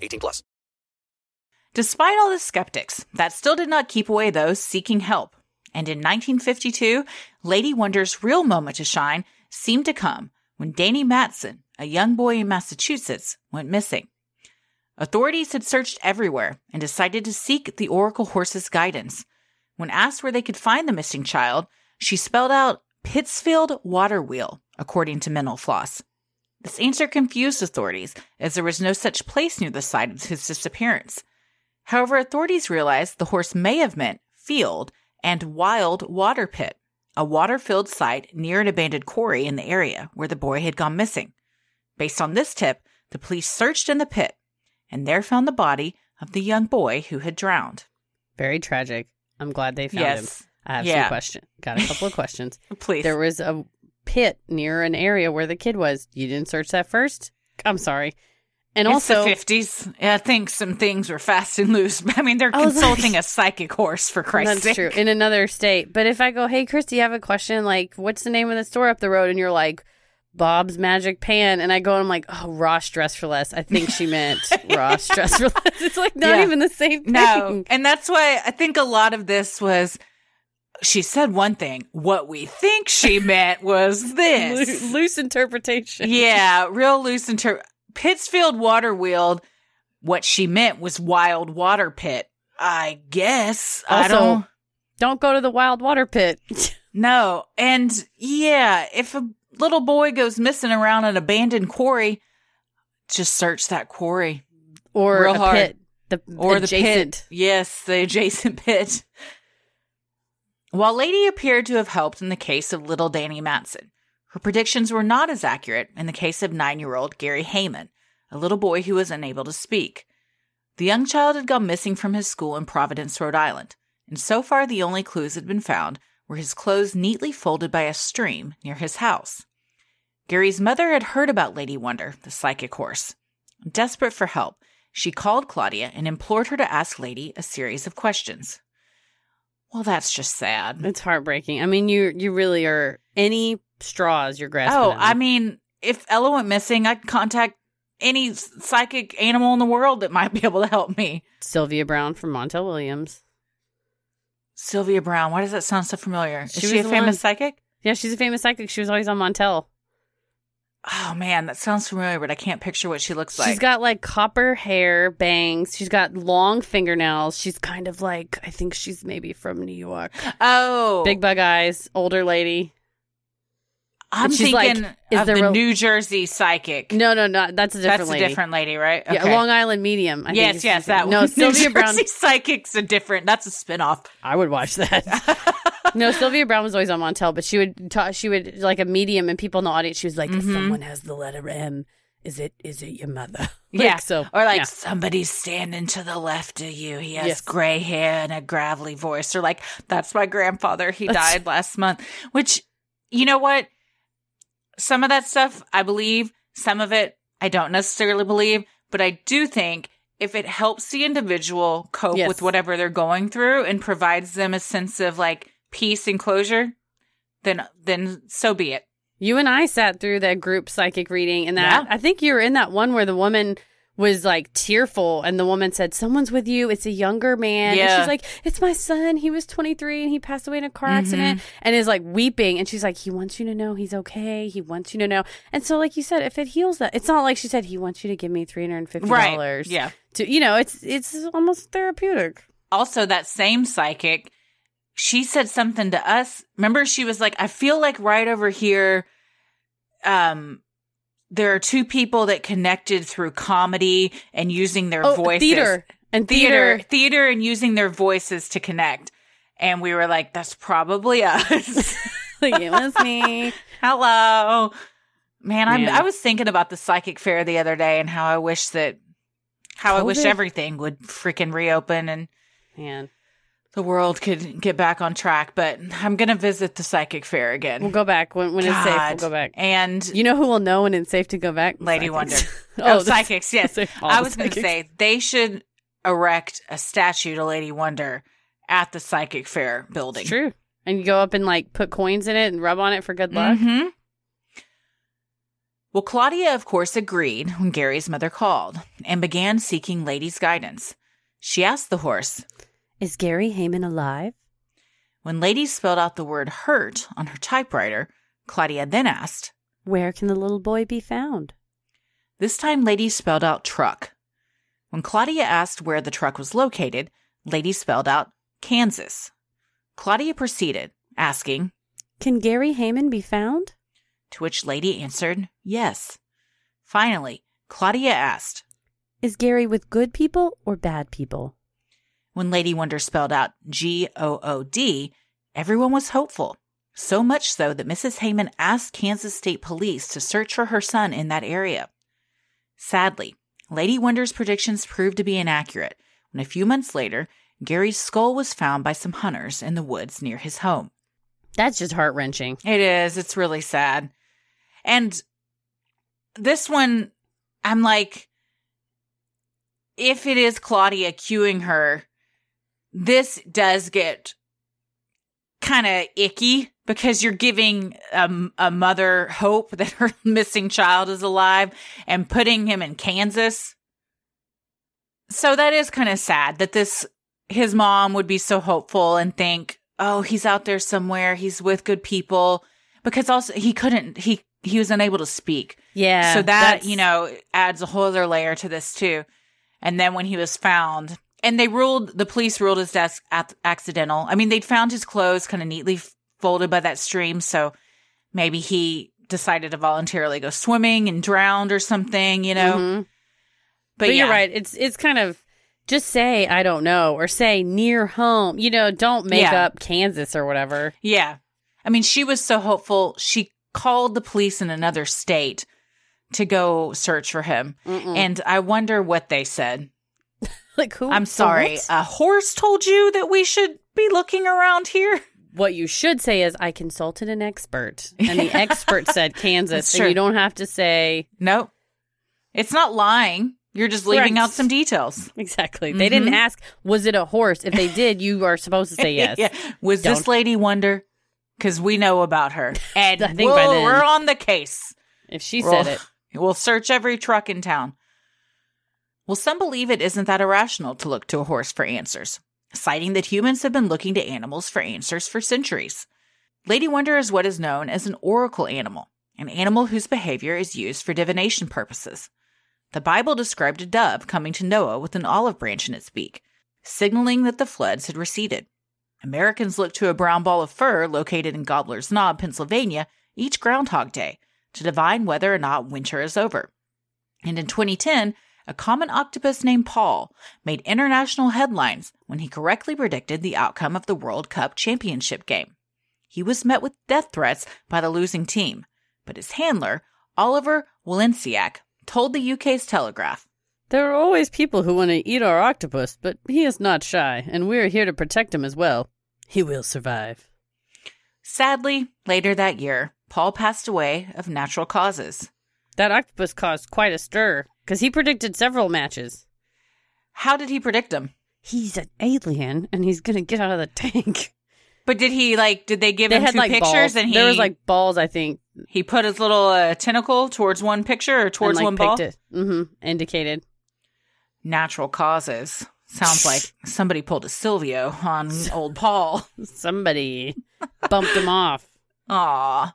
eighteen plus. Despite all the skeptics, that still did not keep away those seeking help. And in nineteen fifty-two, Lady Wonder's real moment to shine seemed to come when Danny Matson, a young boy in Massachusetts, went missing. Authorities had searched everywhere and decided to seek the Oracle Horse's guidance. When asked where they could find the missing child, she spelled out Pittsfield Water Wheel, according to Mental Floss. This answer confused authorities, as there was no such place near the site of his disappearance. However, authorities realized the horse may have meant field and wild water pit, a water-filled site near an abandoned quarry in the area where the boy had gone missing. Based on this tip, the police searched in the pit, and there found the body of the young boy who had drowned. Very tragic. I'm glad they found yes. him. I have yeah. some questions. Got a couple of questions. Please. There was a pit near an area where the kid was. You didn't search that first? I'm sorry. And it's also the fifties. I think some things were fast and loose. I mean, they're I consulting like, a psychic horse, for Christ's sake. That's true. In another state. But if I go, hey, Christy, I have a question. Like, what's the name of the store up the road? And you're like, Bob's Magic Pan. And I go, and I'm like, oh, Ross Dress for Less. I think she meant Ross Dress for Less. It's like not yeah. even the same thing. No. And that's why I think a lot of this was, she said one thing. What we think she meant was this. Lo- loose interpretation. Yeah, real loose interpretation. Pittsfield Water Wheel, what she meant was wild water pit. I guess. Also, I don't. Don't go to the wild water pit. No. And yeah, if a little boy goes missing around an abandoned quarry, just search that quarry. Or real a hard. Pit. The, or adjacent. The pit. Yes, the adjacent pit. While Lady appeared to have helped in the case of little Danny Matson, her predictions were not as accurate in the case of nine-year-old Gary Heyman, a little boy who was unable to speak. The young child had gone missing from his school in Providence, Rhode Island, and so far the only clues that had been found were his clothes neatly folded by a stream near his house. Gary's mother had heard about Lady Wonder, the psychic horse. Desperate for help, she called Claudia and implored her to ask Lady a series of questions. Well, that's just sad. It's heartbreaking. I mean, you you really are, any straws you're grasping. Oh, on. I mean, if Ella went missing, I'd contact any psychic animal in the world that might be able to help me. Sylvia Brown from Montel Williams. Sylvia Brown. Why does that sound so familiar? Is she, she a famous one, psychic? Yeah, she's a famous psychic. She was always on Montel. Oh, man, that sounds familiar, but I can't picture what she looks like. She's got, like, copper hair, bangs. She's got long fingernails. She's kind of like, I think she's maybe from New York. Oh. Big bug eyes, older lady. I'm she's thinking like, is of the real... New Jersey psychic. No, no, no. That's a different that's lady. That's a different lady, right? Okay. Yeah, Long Island medium. I yes, think yes, that one. No, Sylvia Brown. New Jersey psychic's a different. That's a spinoff. I would watch that. No, Sylvia Brown was always on Montel, but she would talk. She would like a medium, and people in the audience. She was like, mm-hmm. "Someone has the letter M. Is it? Is it your mother?" Like, yeah. So or like yeah. somebody's standing to the left of you. He has yes. gray hair and a gravelly voice. Or like, that's my grandfather. He that's... died last month. Which, you know what? Some of that stuff I believe, some of it I don't necessarily believe, but I do think if it helps the individual cope yes. with whatever they're going through and provides them a sense of like peace and closure, then then so be it. You and I sat through that group psychic reading, and that yeah. I think you were in that one where the woman was like tearful, and the woman said, "Someone's with you. It's a younger man." Yeah. And she's like, "It's my son. He was twenty-three and he passed away in a car mm-hmm. accident," and is like weeping. And she's like, "He wants you to know he's okay. He wants you to know." And so, like you said, if it heals that, it's not like she said, "He wants you to give me three hundred fifty dollars. Right. Yeah. To, you know, it's, it's almost therapeutic. Also, that same psychic, she said something to us. Remember, she was like, "I feel like right over here, um, there are two people that connected through comedy and using their oh, voices. Theater and theater. theater. Theater and using their voices to connect." And we were like, that's probably us. It was me. Hello. Man, Man. I I was thinking about the psychic fair the other day and how I wish that, how COVID. I wish everything would freaking reopen and Man. the world could get back on track. But I'm going to visit the psychic fair again. We'll go back when, when it's safe. We'll go back. And you know who will know when it's safe to go back? Lady psychics. Wonder. oh, oh psychics. Yes. I was going to say they should erect a statue to Lady Wonder at the psychic fair building. It's true. And you go up and like put coins in it and rub on it for good luck. Mm-hmm. Well, Claudia, of course, agreed when Gary's mother called and began seeking Lady's guidance. She asked the horse, "Is Gary Heyman alive?" When Lady spelled out the word hurt on her typewriter, Claudia then asked, "Where can the little boy be found?" This time Lady spelled out truck. When Claudia asked where the truck was located, Lady spelled out Kansas. Claudia proceeded, asking, "Can Gary Heyman be found?" To which Lady answered, "Yes." Finally, Claudia asked, "Is Gary with good people or bad people?" When Lady Wonder spelled out G O O D, everyone was hopeful. So much so that Missus Heyman asked Kansas State Police to search for her son in that area. Sadly, Lady Wonder's predictions proved to be inaccurate when a few months later, Gary's skull was found by some hunters in the woods near his home. That's just heart-wrenching. It is. It's really sad. And this one, I'm like, if it is Claudia cueing her, this does get kind of icky because you're giving um, a mother hope that her missing child is alive and putting him in Kansas. So that is kind of sad that this his mom would be so hopeful and think, "Oh, he's out there somewhere. He's with good people," because also he couldn't he he was unable to speak. Yeah. So that, you know, adds a whole other layer to this too. And then when he was found, and they ruled, the police ruled his death accidental. I mean, they'd found his clothes kind of neatly folded by that stream. So maybe he decided to voluntarily go swimming and drowned or something, you know. Mm-hmm. But, but yeah. You're right. It's it's kind of just say, "I don't know," or say near home. You know, don't make yeah. up Kansas or whatever. Yeah. I mean, she was so hopeful. She called the police in another state to go search for him. Mm-mm. And I wonder what they said. Like, who? I'm sorry. What? A horse told you that we should be looking around here? What you should say is, "I consulted an expert, and the expert said Kansas." And you don't have to say... Nope. It's not lying. You're just leaving right. out some details. Exactly. Mm-hmm. They didn't ask, was it a horse? If they did, you are supposed to say yes. yeah. Was don't. This Lady Wonder? Because we know about her. And I think we'll, by then, we're on the case. If she we'll, said it. We'll search every truck in town. Well, some believe it isn't that irrational to look to a horse for answers, citing that humans have been looking to animals for answers for centuries. Lady Wonder is what is known as an oracle animal, an animal whose behavior is used for divination purposes. The Bible described a dove coming to Noah with an olive branch in its beak, signaling that the floods had receded. Americans look to a brown ball of fur located in Gobbler's Knob, Pennsylvania, each Groundhog Day to divine whether or not winter is over. And in twenty ten, a common octopus named Paul made international headlines when he correctly predicted the outcome of the World Cup championship game. He was met with death threats by the losing team, but his handler, Oliver Walenciak, told the U K's Telegraph, "There are always people who want to eat our octopus, but he is not shy, and we are here to protect him as well. He will survive." Sadly, later that year, Paul passed away of natural causes. That octopus caused quite a stir, because he predicted several matches. How did he predict them? He's an alien, and he's going to get out of the tank. But did he, like, did they give they him had, two like, pictures? Balls. And he, there was, like, balls, I think. He put his little uh, tentacle towards one picture or towards and, like, one ball? It. Mm-hmm. Indicated. Natural causes. Sounds like somebody pulled a Silvio on old Paul. Somebody bumped him off. Aw.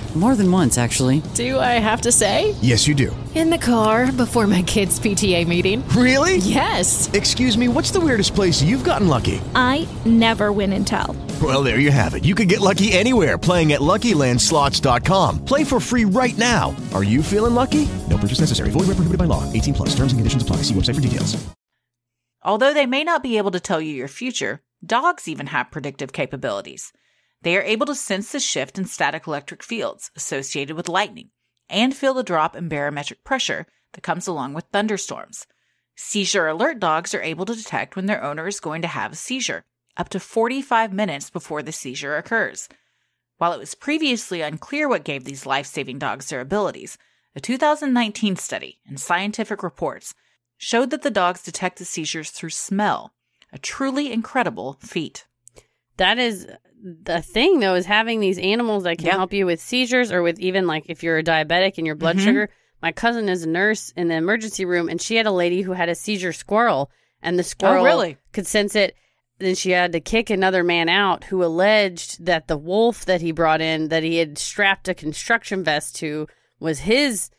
More than once, actually. Do I have to say? Yes, you do. In the car, before my kids' P T A meeting. Really? Yes. Excuse me, what's the weirdest place you've gotten lucky? I never win and tell. Well, there you have it. You can get lucky anywhere, playing at Lucky Land Slots dot com. Play for free right now. Are you feeling lucky? No purchase necessary. Void where prohibited by law. eighteen plus. Terms and conditions apply. See website for details. Although they may not be able to tell you your future, dogs even have predictive capabilities. They are able to sense the shift in static electric fields associated with lightning and feel the drop in barometric pressure that comes along with thunderstorms. Seizure alert dogs are able to detect when their owner is going to have a seizure, up to forty-five minutes before the seizure occurs. While it was previously unclear what gave these life-saving dogs their abilities, a two thousand nineteen study in Scientific Reports showed that the dogs detect the seizures through smell, a truly incredible feat. That is the thing, though, is having these animals that can yep. help you with seizures, or with even, like, if you're a diabetic and your blood mm-hmm. sugar. My cousin is a nurse in the emergency room, and she had a lady who had a seizure squirrel, and the squirrel oh, really? could sense it. Then she had to kick another man out who alleged that the wolf that he brought in, that he had strapped a construction vest to, was his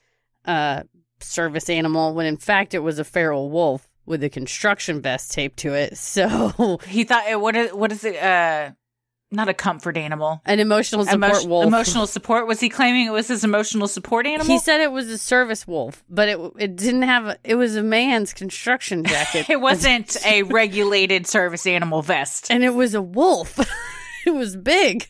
uh, service animal, when in fact it was a feral wolf with a construction vest taped to it. So he thought it, what is, what is it uh not a comfort animal, an emotional support Emot- wolf emotional support was he claiming it was his emotional support animal? He said it was a service wolf, but it it didn't have a, it was a man's construction jacket. It wasn't a regulated service animal vest, and it was a wolf. It was big.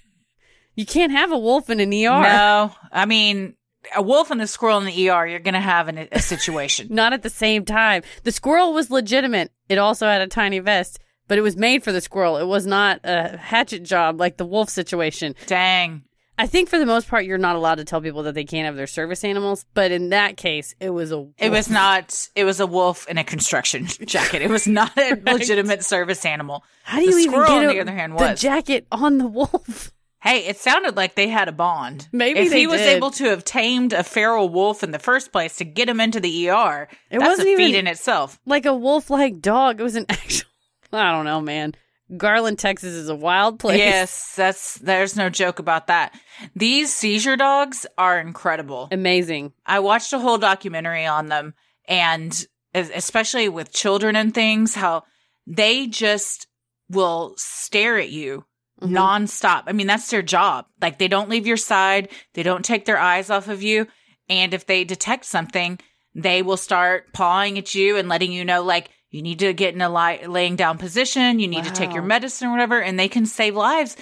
You can't have a wolf in an E R. No, I mean, a wolf and a squirrel in the E R, you're going to have an, a situation. Not at the same time. The squirrel was legitimate. It also had a tiny vest, but it was made for the squirrel. It was not a hatchet job like the wolf situation. Dang. I think for the most part, you're not allowed to tell people that they can't have their service animals. But in that case, it was a wolf. It was not. It was a wolf in a construction jacket. It was not a right. legitimate service animal. How do you the squirrel, even get on the other hand, was. The jacket on the wolf? Hey, it sounded like they had a bond. Maybe if they he was did. able to have tamed a feral wolf in the first place to get him into the E R, it that's wasn't a feat in itself. Like a wolf-like dog, it was an actual. I don't know, man. Garland, Texas is a wild place. Yes, that's there's no joke about that. These seizure dogs are incredible, amazing. I watched a whole documentary on them, and especially with children and things, how they just will stare at you mm-hmm. nonstop. I mean, that's their job. Like, they don't leave your side. They don't take their eyes off of you. And if they detect something, they will start pawing at you and letting you know, like, you need to get in a li- laying down position. You need wow. to take your medicine or whatever, and they can save lives.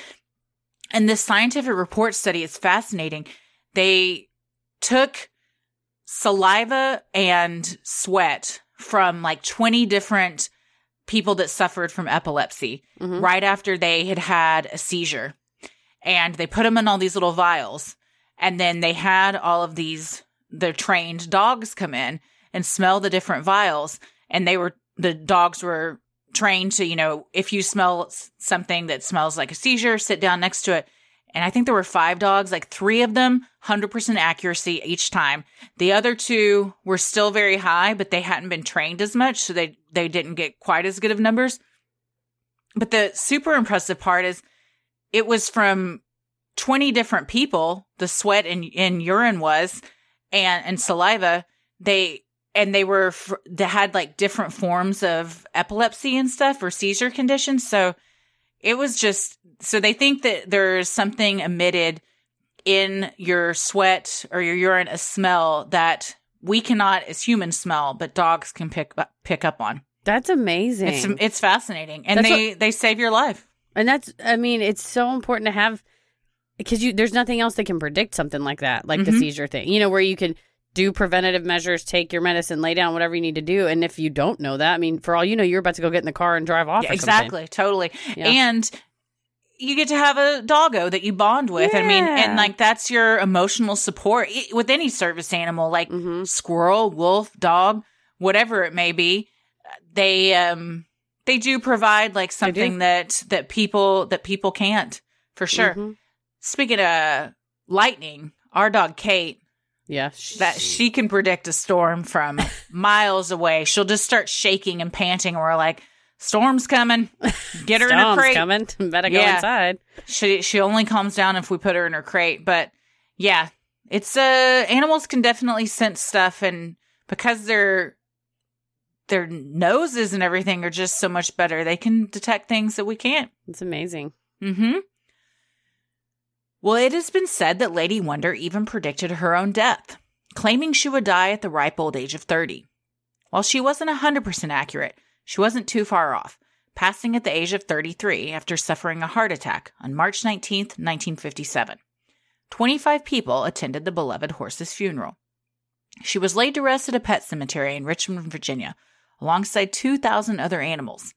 And this scientific report study is fascinating. They took saliva and sweat from like twenty different people that suffered from epilepsy mm-hmm. right after they had had a seizure. And they put them in all these little vials. And then they had all of these, their trained dogs come in and smell the different vials. And they were, the dogs were trained to, you know, if you smell something that smells like a seizure, sit down next to it. And I think there were five dogs, like three of them, one hundred percent accuracy each time. The other two were still very high, but they hadn't been trained as much, so they, they didn't get quite as good of numbers. But the super impressive part is it was from twenty different people, the sweat and, and urine was, and, and saliva, they... And they were, they had like different forms of epilepsy and stuff or seizure conditions. So it was just, so they think that there's something emitted in your sweat or your urine, a smell that we cannot as humans smell, but dogs can pick, pick up on. That's amazing. It's, it's fascinating. And that's they, what, they save your life. And that's, I mean, it's so important to have, because you, there's nothing else that can predict something like that, like mm-hmm. the seizure thing, you know, where you can do preventative measures, take your medicine, lay down, whatever you need to do. And if you don't know that, I mean, for all you know, you're about to go get in the car and drive off. Yeah, or exactly. Totally. Yeah. And you get to have a doggo that you bond with. Yeah. I mean, and like, that's your emotional support with any service animal, like mm-hmm. squirrel, wolf, dog, whatever it may be. They, um, they do provide like something that, that people, that people can't, for sure. Mm-hmm. Speaking of lightning, our dog, Kate, yeah, she, that she can predict a storm from miles away. She'll just start shaking and panting, and we're like, "Storm's coming! Get her in her crate. Storm's coming. Better yeah. go inside." She she only calms down if we put her in her crate. But yeah, it's uh animals can definitely sense stuff, and because their their noses and everything are just so much better, they can detect things that we can't. It's amazing. Mm-hmm. Well, it has been said that Lady Wonder even predicted her own death, claiming she would die at the ripe old age of thirty. While she wasn't one hundred percent accurate, she wasn't too far off, passing at the age of thirty-three after suffering a heart attack on March nineteenth, nineteen fifty-seven. twenty-five people attended the beloved horse's funeral. She was laid to rest at a pet cemetery in Richmond, Virginia, alongside two thousand other animals.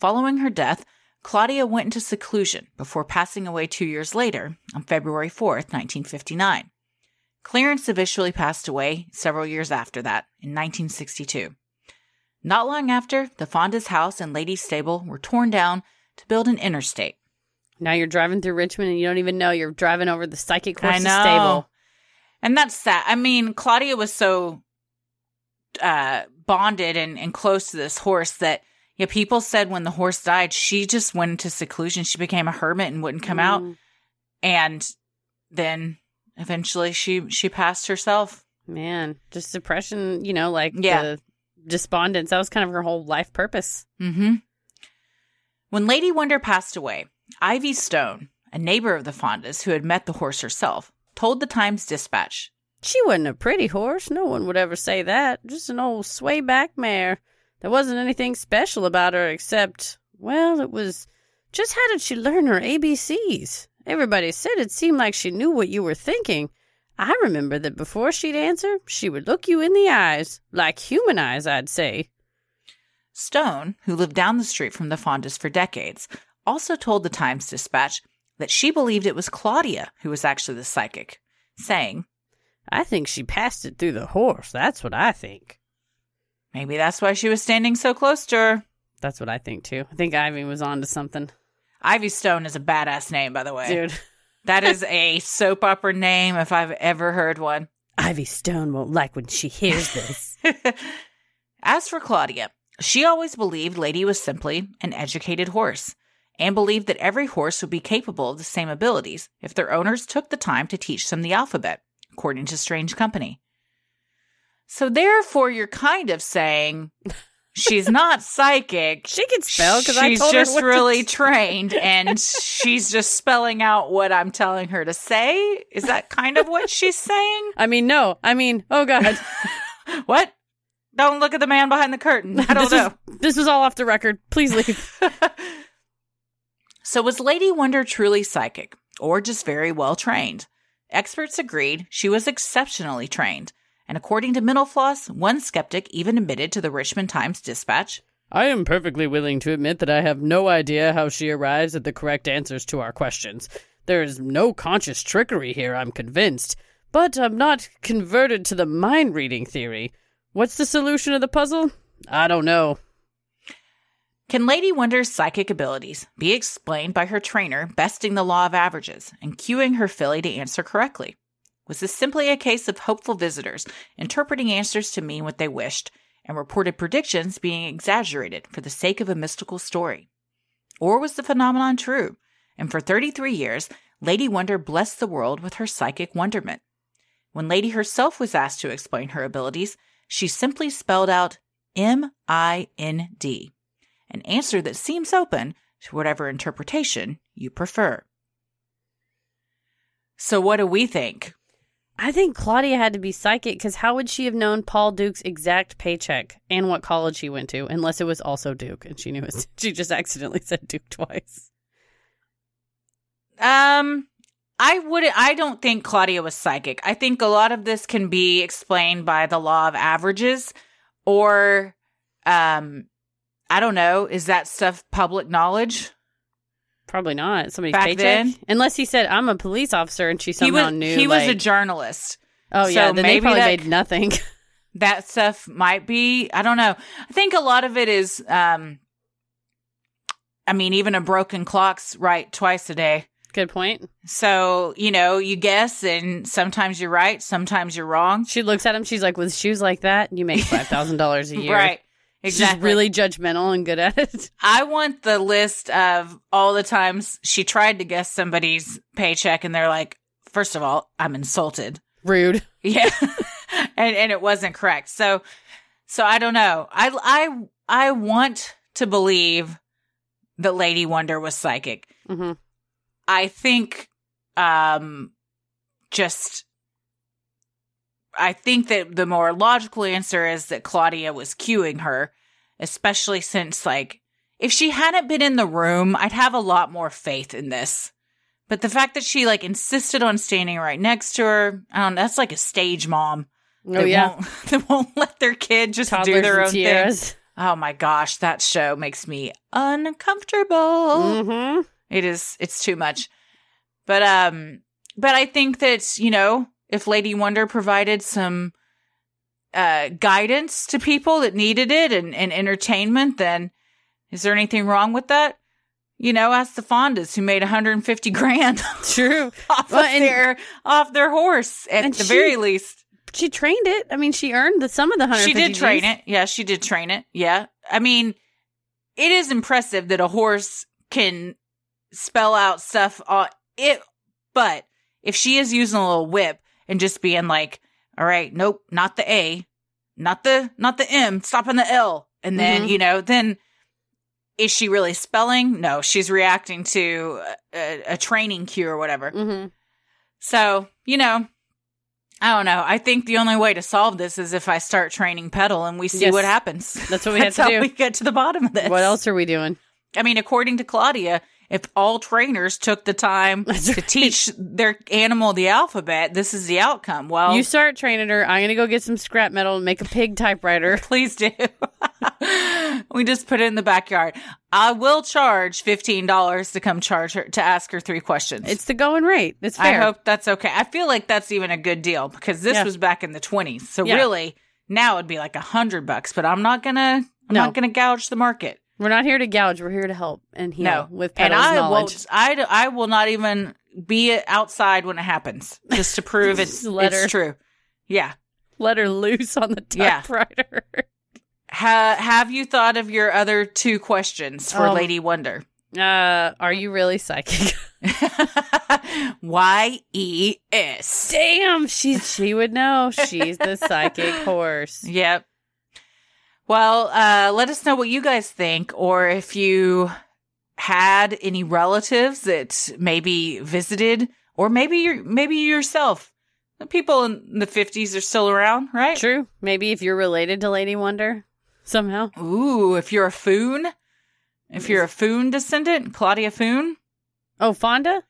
Following her death, Claudia went into seclusion before passing away two years later, on February fourth, nineteen fifty-nine. Clarence eventually passed away several years after that, in nineteen sixty-two. Not long after, the Fonda's house and lady's stable were torn down to build an interstate. Now you're driving through Richmond and you don't even know you're driving over the psychic horse's stable. And that's sad. I mean, Claudia was so uh, bonded and, and close to this horse that yeah, people said when the horse died, she just went into seclusion. She became a hermit and wouldn't come mm. out. And then eventually she, she passed herself. Man, just depression, you know, like yeah. the despondence. That was kind of her whole life purpose. Mm-hmm. When Lady Wonder passed away, Ivy Stone, a neighbor of the Fondas who had met the horse herself, told the Times-Dispatch. She wasn't a pretty horse. No one would ever say that. Just an old swayback mare. There wasn't anything special about her except, well, it was just how did she learn her A B Cs? Everybody said it seemed like she knew what you were thinking. I remember that before she'd answer, she would look you in the eyes, like human eyes, I'd say. Stone, who lived down the street from the Fondas for decades, also told the Times-Dispatch that she believed it was Claudia who was actually the psychic, saying, I think she passed it through the horse. That's what I think. Maybe that's why she was standing so close to her. That's what I think, too. I think Ivy was on to something. Ivy Stone is a badass name, by the way. Dude. That is a soap opera name if I've ever heard one. Ivy Stone won't like when she hears this. As for Claudia, she always believed Lady was simply an educated horse and believed that every horse would be capable of the same abilities if their owners took the time to teach them the alphabet, according to Strange Company. So therefore, you're kind of saying she's not psychic. She can spell because I told her what to say. She's just really trained, and she's just spelling out what I'm telling her to say. Is that kind of what she's saying? I mean, no. I mean, oh God, what? Don't look at the man behind the curtain. I don't this know. Is, this is all off the record. Please leave. So was Lady Wonder truly psychic or just very well trained? Experts agreed she was exceptionally trained. And according to Middlefloss, one skeptic even admitted to the Richmond Times-Dispatch, I am perfectly willing to admit that I have no idea how she arrives at the correct answers to our questions. There is no conscious trickery here, I'm convinced. But I'm not converted to the mind-reading theory. What's the solution of the puzzle? I don't know. Can Lady Wonder's psychic abilities be explained by her trainer besting the law of averages and cueing her filly to answer correctly? Was this simply a case of hopeful visitors interpreting answers to mean what they wished and reported predictions being exaggerated for the sake of a mystical story? Or was the phenomenon true? And for thirty-three years, Lady Wonder blessed the world with her psychic wonderment. When Lady herself was asked to explain her abilities, she simply spelled out M I N D, an answer that seems open to whatever interpretation you prefer. So what do we think? I think Claudia had to be psychic, because how would she have known Paul Duke's exact paycheck and what college he went to, unless it was also Duke, and she knew it. She just accidentally said Duke twice. Um... I would. I don't think Claudia was psychic. I think a lot of this can be explained by the law of averages, or um, I don't know. Is that stuff public knowledge? Probably not. Somebody's back paycheck? Then, unless he said, "I'm a police officer," and she somehow he was, knew. He like, was a journalist. Oh yeah, so then maybe they probably that, made nothing. That stuff might be. I don't know. I think a lot of it is. Um, I mean, even a broken clock's right twice a day. Good point. So, you know, you guess, and sometimes you're right, sometimes you're wrong. She looks at him, she's like, with shoes like that, you make five thousand dollars a year. Right. Exactly. She's really judgmental and good at it. I want the list of all the times she tried to guess somebody's paycheck, and they're like, first of all, I'm insulted. Rude. Yeah. and and it wasn't correct. So, so I don't know. I, I, I want to believe that Lady Wonder was psychic. Mm-hmm. I think, um, just, I think that the more logical answer is that Claudia was cueing her, especially since, like, if she hadn't been in the room, I'd have a lot more faith in this. But the fact that she, like, insisted on standing right next to her, I don't know, that's like a stage mom. Oh, they yeah. Won't, they won't let their kid just Toddlers do their own thing. Oh, my gosh, that show makes me uncomfortable. Mm-hmm. It is, it's too much. But, um, but I think that, you know, if Lady Wonder provided some, uh, guidance to people that needed it and, and entertainment, then is there anything wrong with that? You know, ask the Fondas, who made one hundred fifty grand True. off well, of their, off their horse at the she, very least. She trained it. I mean, she earned the, some of the one hundred fifty. She did train days. it. Yeah. She did train it. Yeah. I mean, it is impressive that a horse can spell out stuff on it, but if she is using a little whip and just being like, all right, nope, not the A, not the not the M, stop on the L, and then mm-hmm. you know, then is she really spelling? No, she's reacting to a, a training cue or whatever. Mm-hmm. So, you know, I don't know. I think the only way to solve this is if I start training Petal and we see yes. what happens. That's what we that's have to how do. We get to the bottom of this. What else are we doing? I mean, according to Claudia, if all trainers took the time That's to right. teach their animal the alphabet, this is the outcome. Well, you start training her. I'm going to go get some scrap metal and make a pig typewriter. Please do. We just put it in the backyard. I will charge fifteen dollars to come charge her, to ask her three questions. It's the going rate. It's fair. I hope that's okay. I feel like that's even a good deal, because this yeah. was back in the twenties. So yeah. really, now it'd be like a hundred bucks, but I'm not going to, I'm no. not going to gouge the market. We're not here to gouge. We're here to help and heal no. with Petal's and I knowledge. Won't, I, I will not even be outside when it happens, just to prove just it's, let it's her, true. Yeah. Let her loose on the typewriter. Yeah. ha, have you thought of your other two questions for oh. Lady Wonder? Uh, are you really psychic? Y E S. Damn, she she would know. She's the psychic horse. Yep. Well, uh, let us know what you guys think, or if you had any relatives that maybe visited, or maybe you're, maybe yourself. The people in the fifties are still around, right? True. Maybe if you're related to Lady Wonder somehow. Ooh, if you're a Foon. If you're a Foon descendant, Claudia Foon. Oh, Fonda?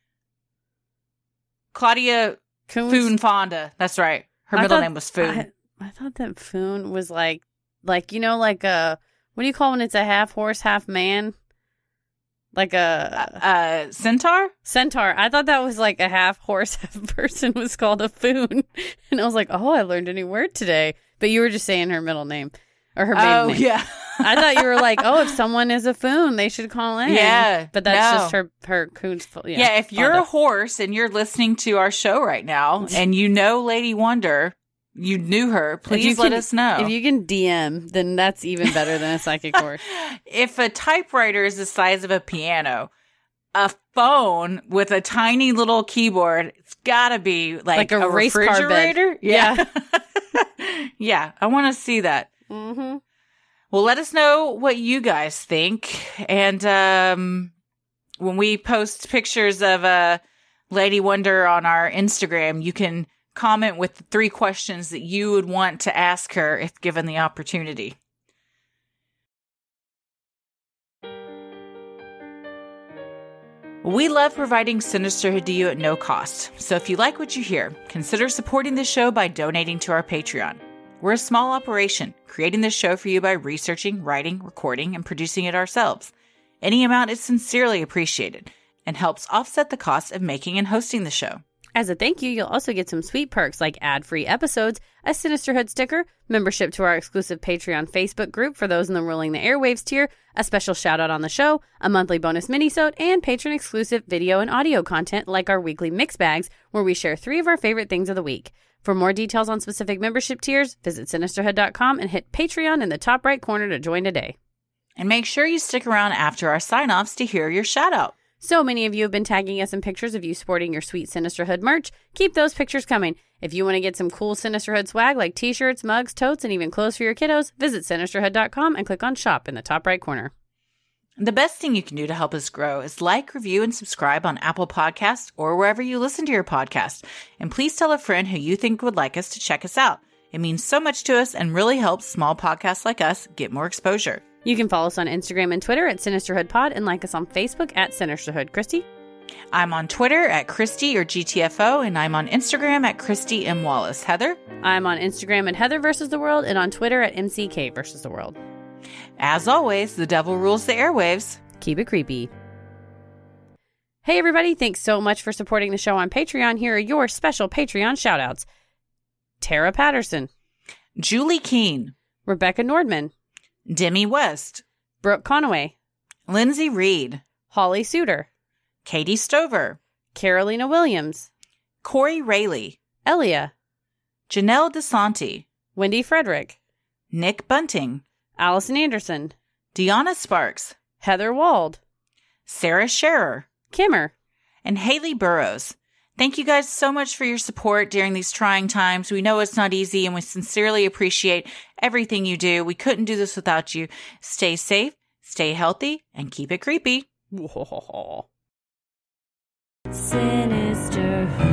Claudia Coons? Foon Fonda. That's right. Her I middle thought, name was Foon. I, I thought that Foon was like, like, you know, like a, what do you call when it's a half horse, half man? Like a... Uh, uh, centaur? Centaur. I thought that was like a half horse, half person was called a Foon. And I was like, oh, I learned a new word today. But you were just saying her middle name. Or her maiden oh, name. Oh, yeah. I thought you were like, oh, if someone is a Foon, they should call in. Yeah. But that's no. just her, her coon's. Yeah, yeah, if you're Fonda. A horse and you're listening to our show right now and you know Lady Wonder, you knew her, please let can, us know. If you can D M, then that's even better than a psychic horse. If a typewriter is the size of a piano, a phone with a tiny little keyboard, it's got to be like, like a, a race refrigerator. Car bed. Yeah. Yeah. Yeah. I want to see that. Mm-hmm. Well, let us know what you guys think. And um, when we post pictures of uh, Lady Wonder on our Instagram, you can comment with the three questions that you would want to ask her if given the opportunity. We love providing Sinisterhood to you at no cost. So if you like what you hear, consider supporting the show by donating to our Patreon. We're a small operation, creating this show for you by researching, writing, recording, and producing it ourselves. Any amount is sincerely appreciated and helps offset the cost of making and hosting the show. As a thank you, you'll also get some sweet perks like ad-free episodes, a Sinisterhood sticker, membership to our exclusive Patreon Facebook group for those in the Ruling the Airwaves tier, a special shout-out on the show, a monthly bonus minisode, and patron-exclusive video and audio content like our weekly mix bags where we share three of our favorite things of the week. For more details on specific membership tiers, visit Sinisterhood dot com and hit Patreon in the top right corner to join today. And make sure you stick around after our sign-offs to hear your shout-out. So many of you have been tagging us in pictures of you sporting your sweet Sinisterhood merch. Keep those pictures coming. If you want to get some cool Sinisterhood swag like t-shirts, mugs, totes, and even clothes for your kiddos, visit Sinisterhood dot com and click on Shop in the top right corner. The best thing you can do to help us grow is like, review, and subscribe on Apple Podcasts or wherever you listen to your podcast. And please tell a friend who you think would like us to check us out. It means so much to us and really helps small podcasts like us get more exposure. You can follow us on Instagram and Twitter at SinisterhoodPod and like us on Facebook at Sinisterhood. Christy? I'm on Twitter at Christy or G T F O, and I'm on Instagram at Christy M. Wallace. Heather? I'm on Instagram at Heather versus the World and on Twitter at M C K versus the World. As always, the devil rules the airwaves. Keep it creepy. Hey, everybody. Thanks so much for supporting the show on Patreon. Here are your special Patreon shoutouts. Tara Patterson. Julie Keene. Rebecca Nordman. Demi West. Brooke Conaway. Lindsay Reed. Holly Suter. Katie Stover. Carolina Williams. Corey Rayleigh. Elia. Janelle DeSanti. Wendy Frederick. Nick Bunting. Allison Anderson. Deanna Sparks. Heather Wald. Sarah Scherer. Kimmer. And Haley Burrows. Thank you guys so much for your support during these trying times. We know it's not easy, and we sincerely appreciate everything you do. We couldn't do this without you. Stay safe, stay healthy, and keep it creepy. Sinisterhood.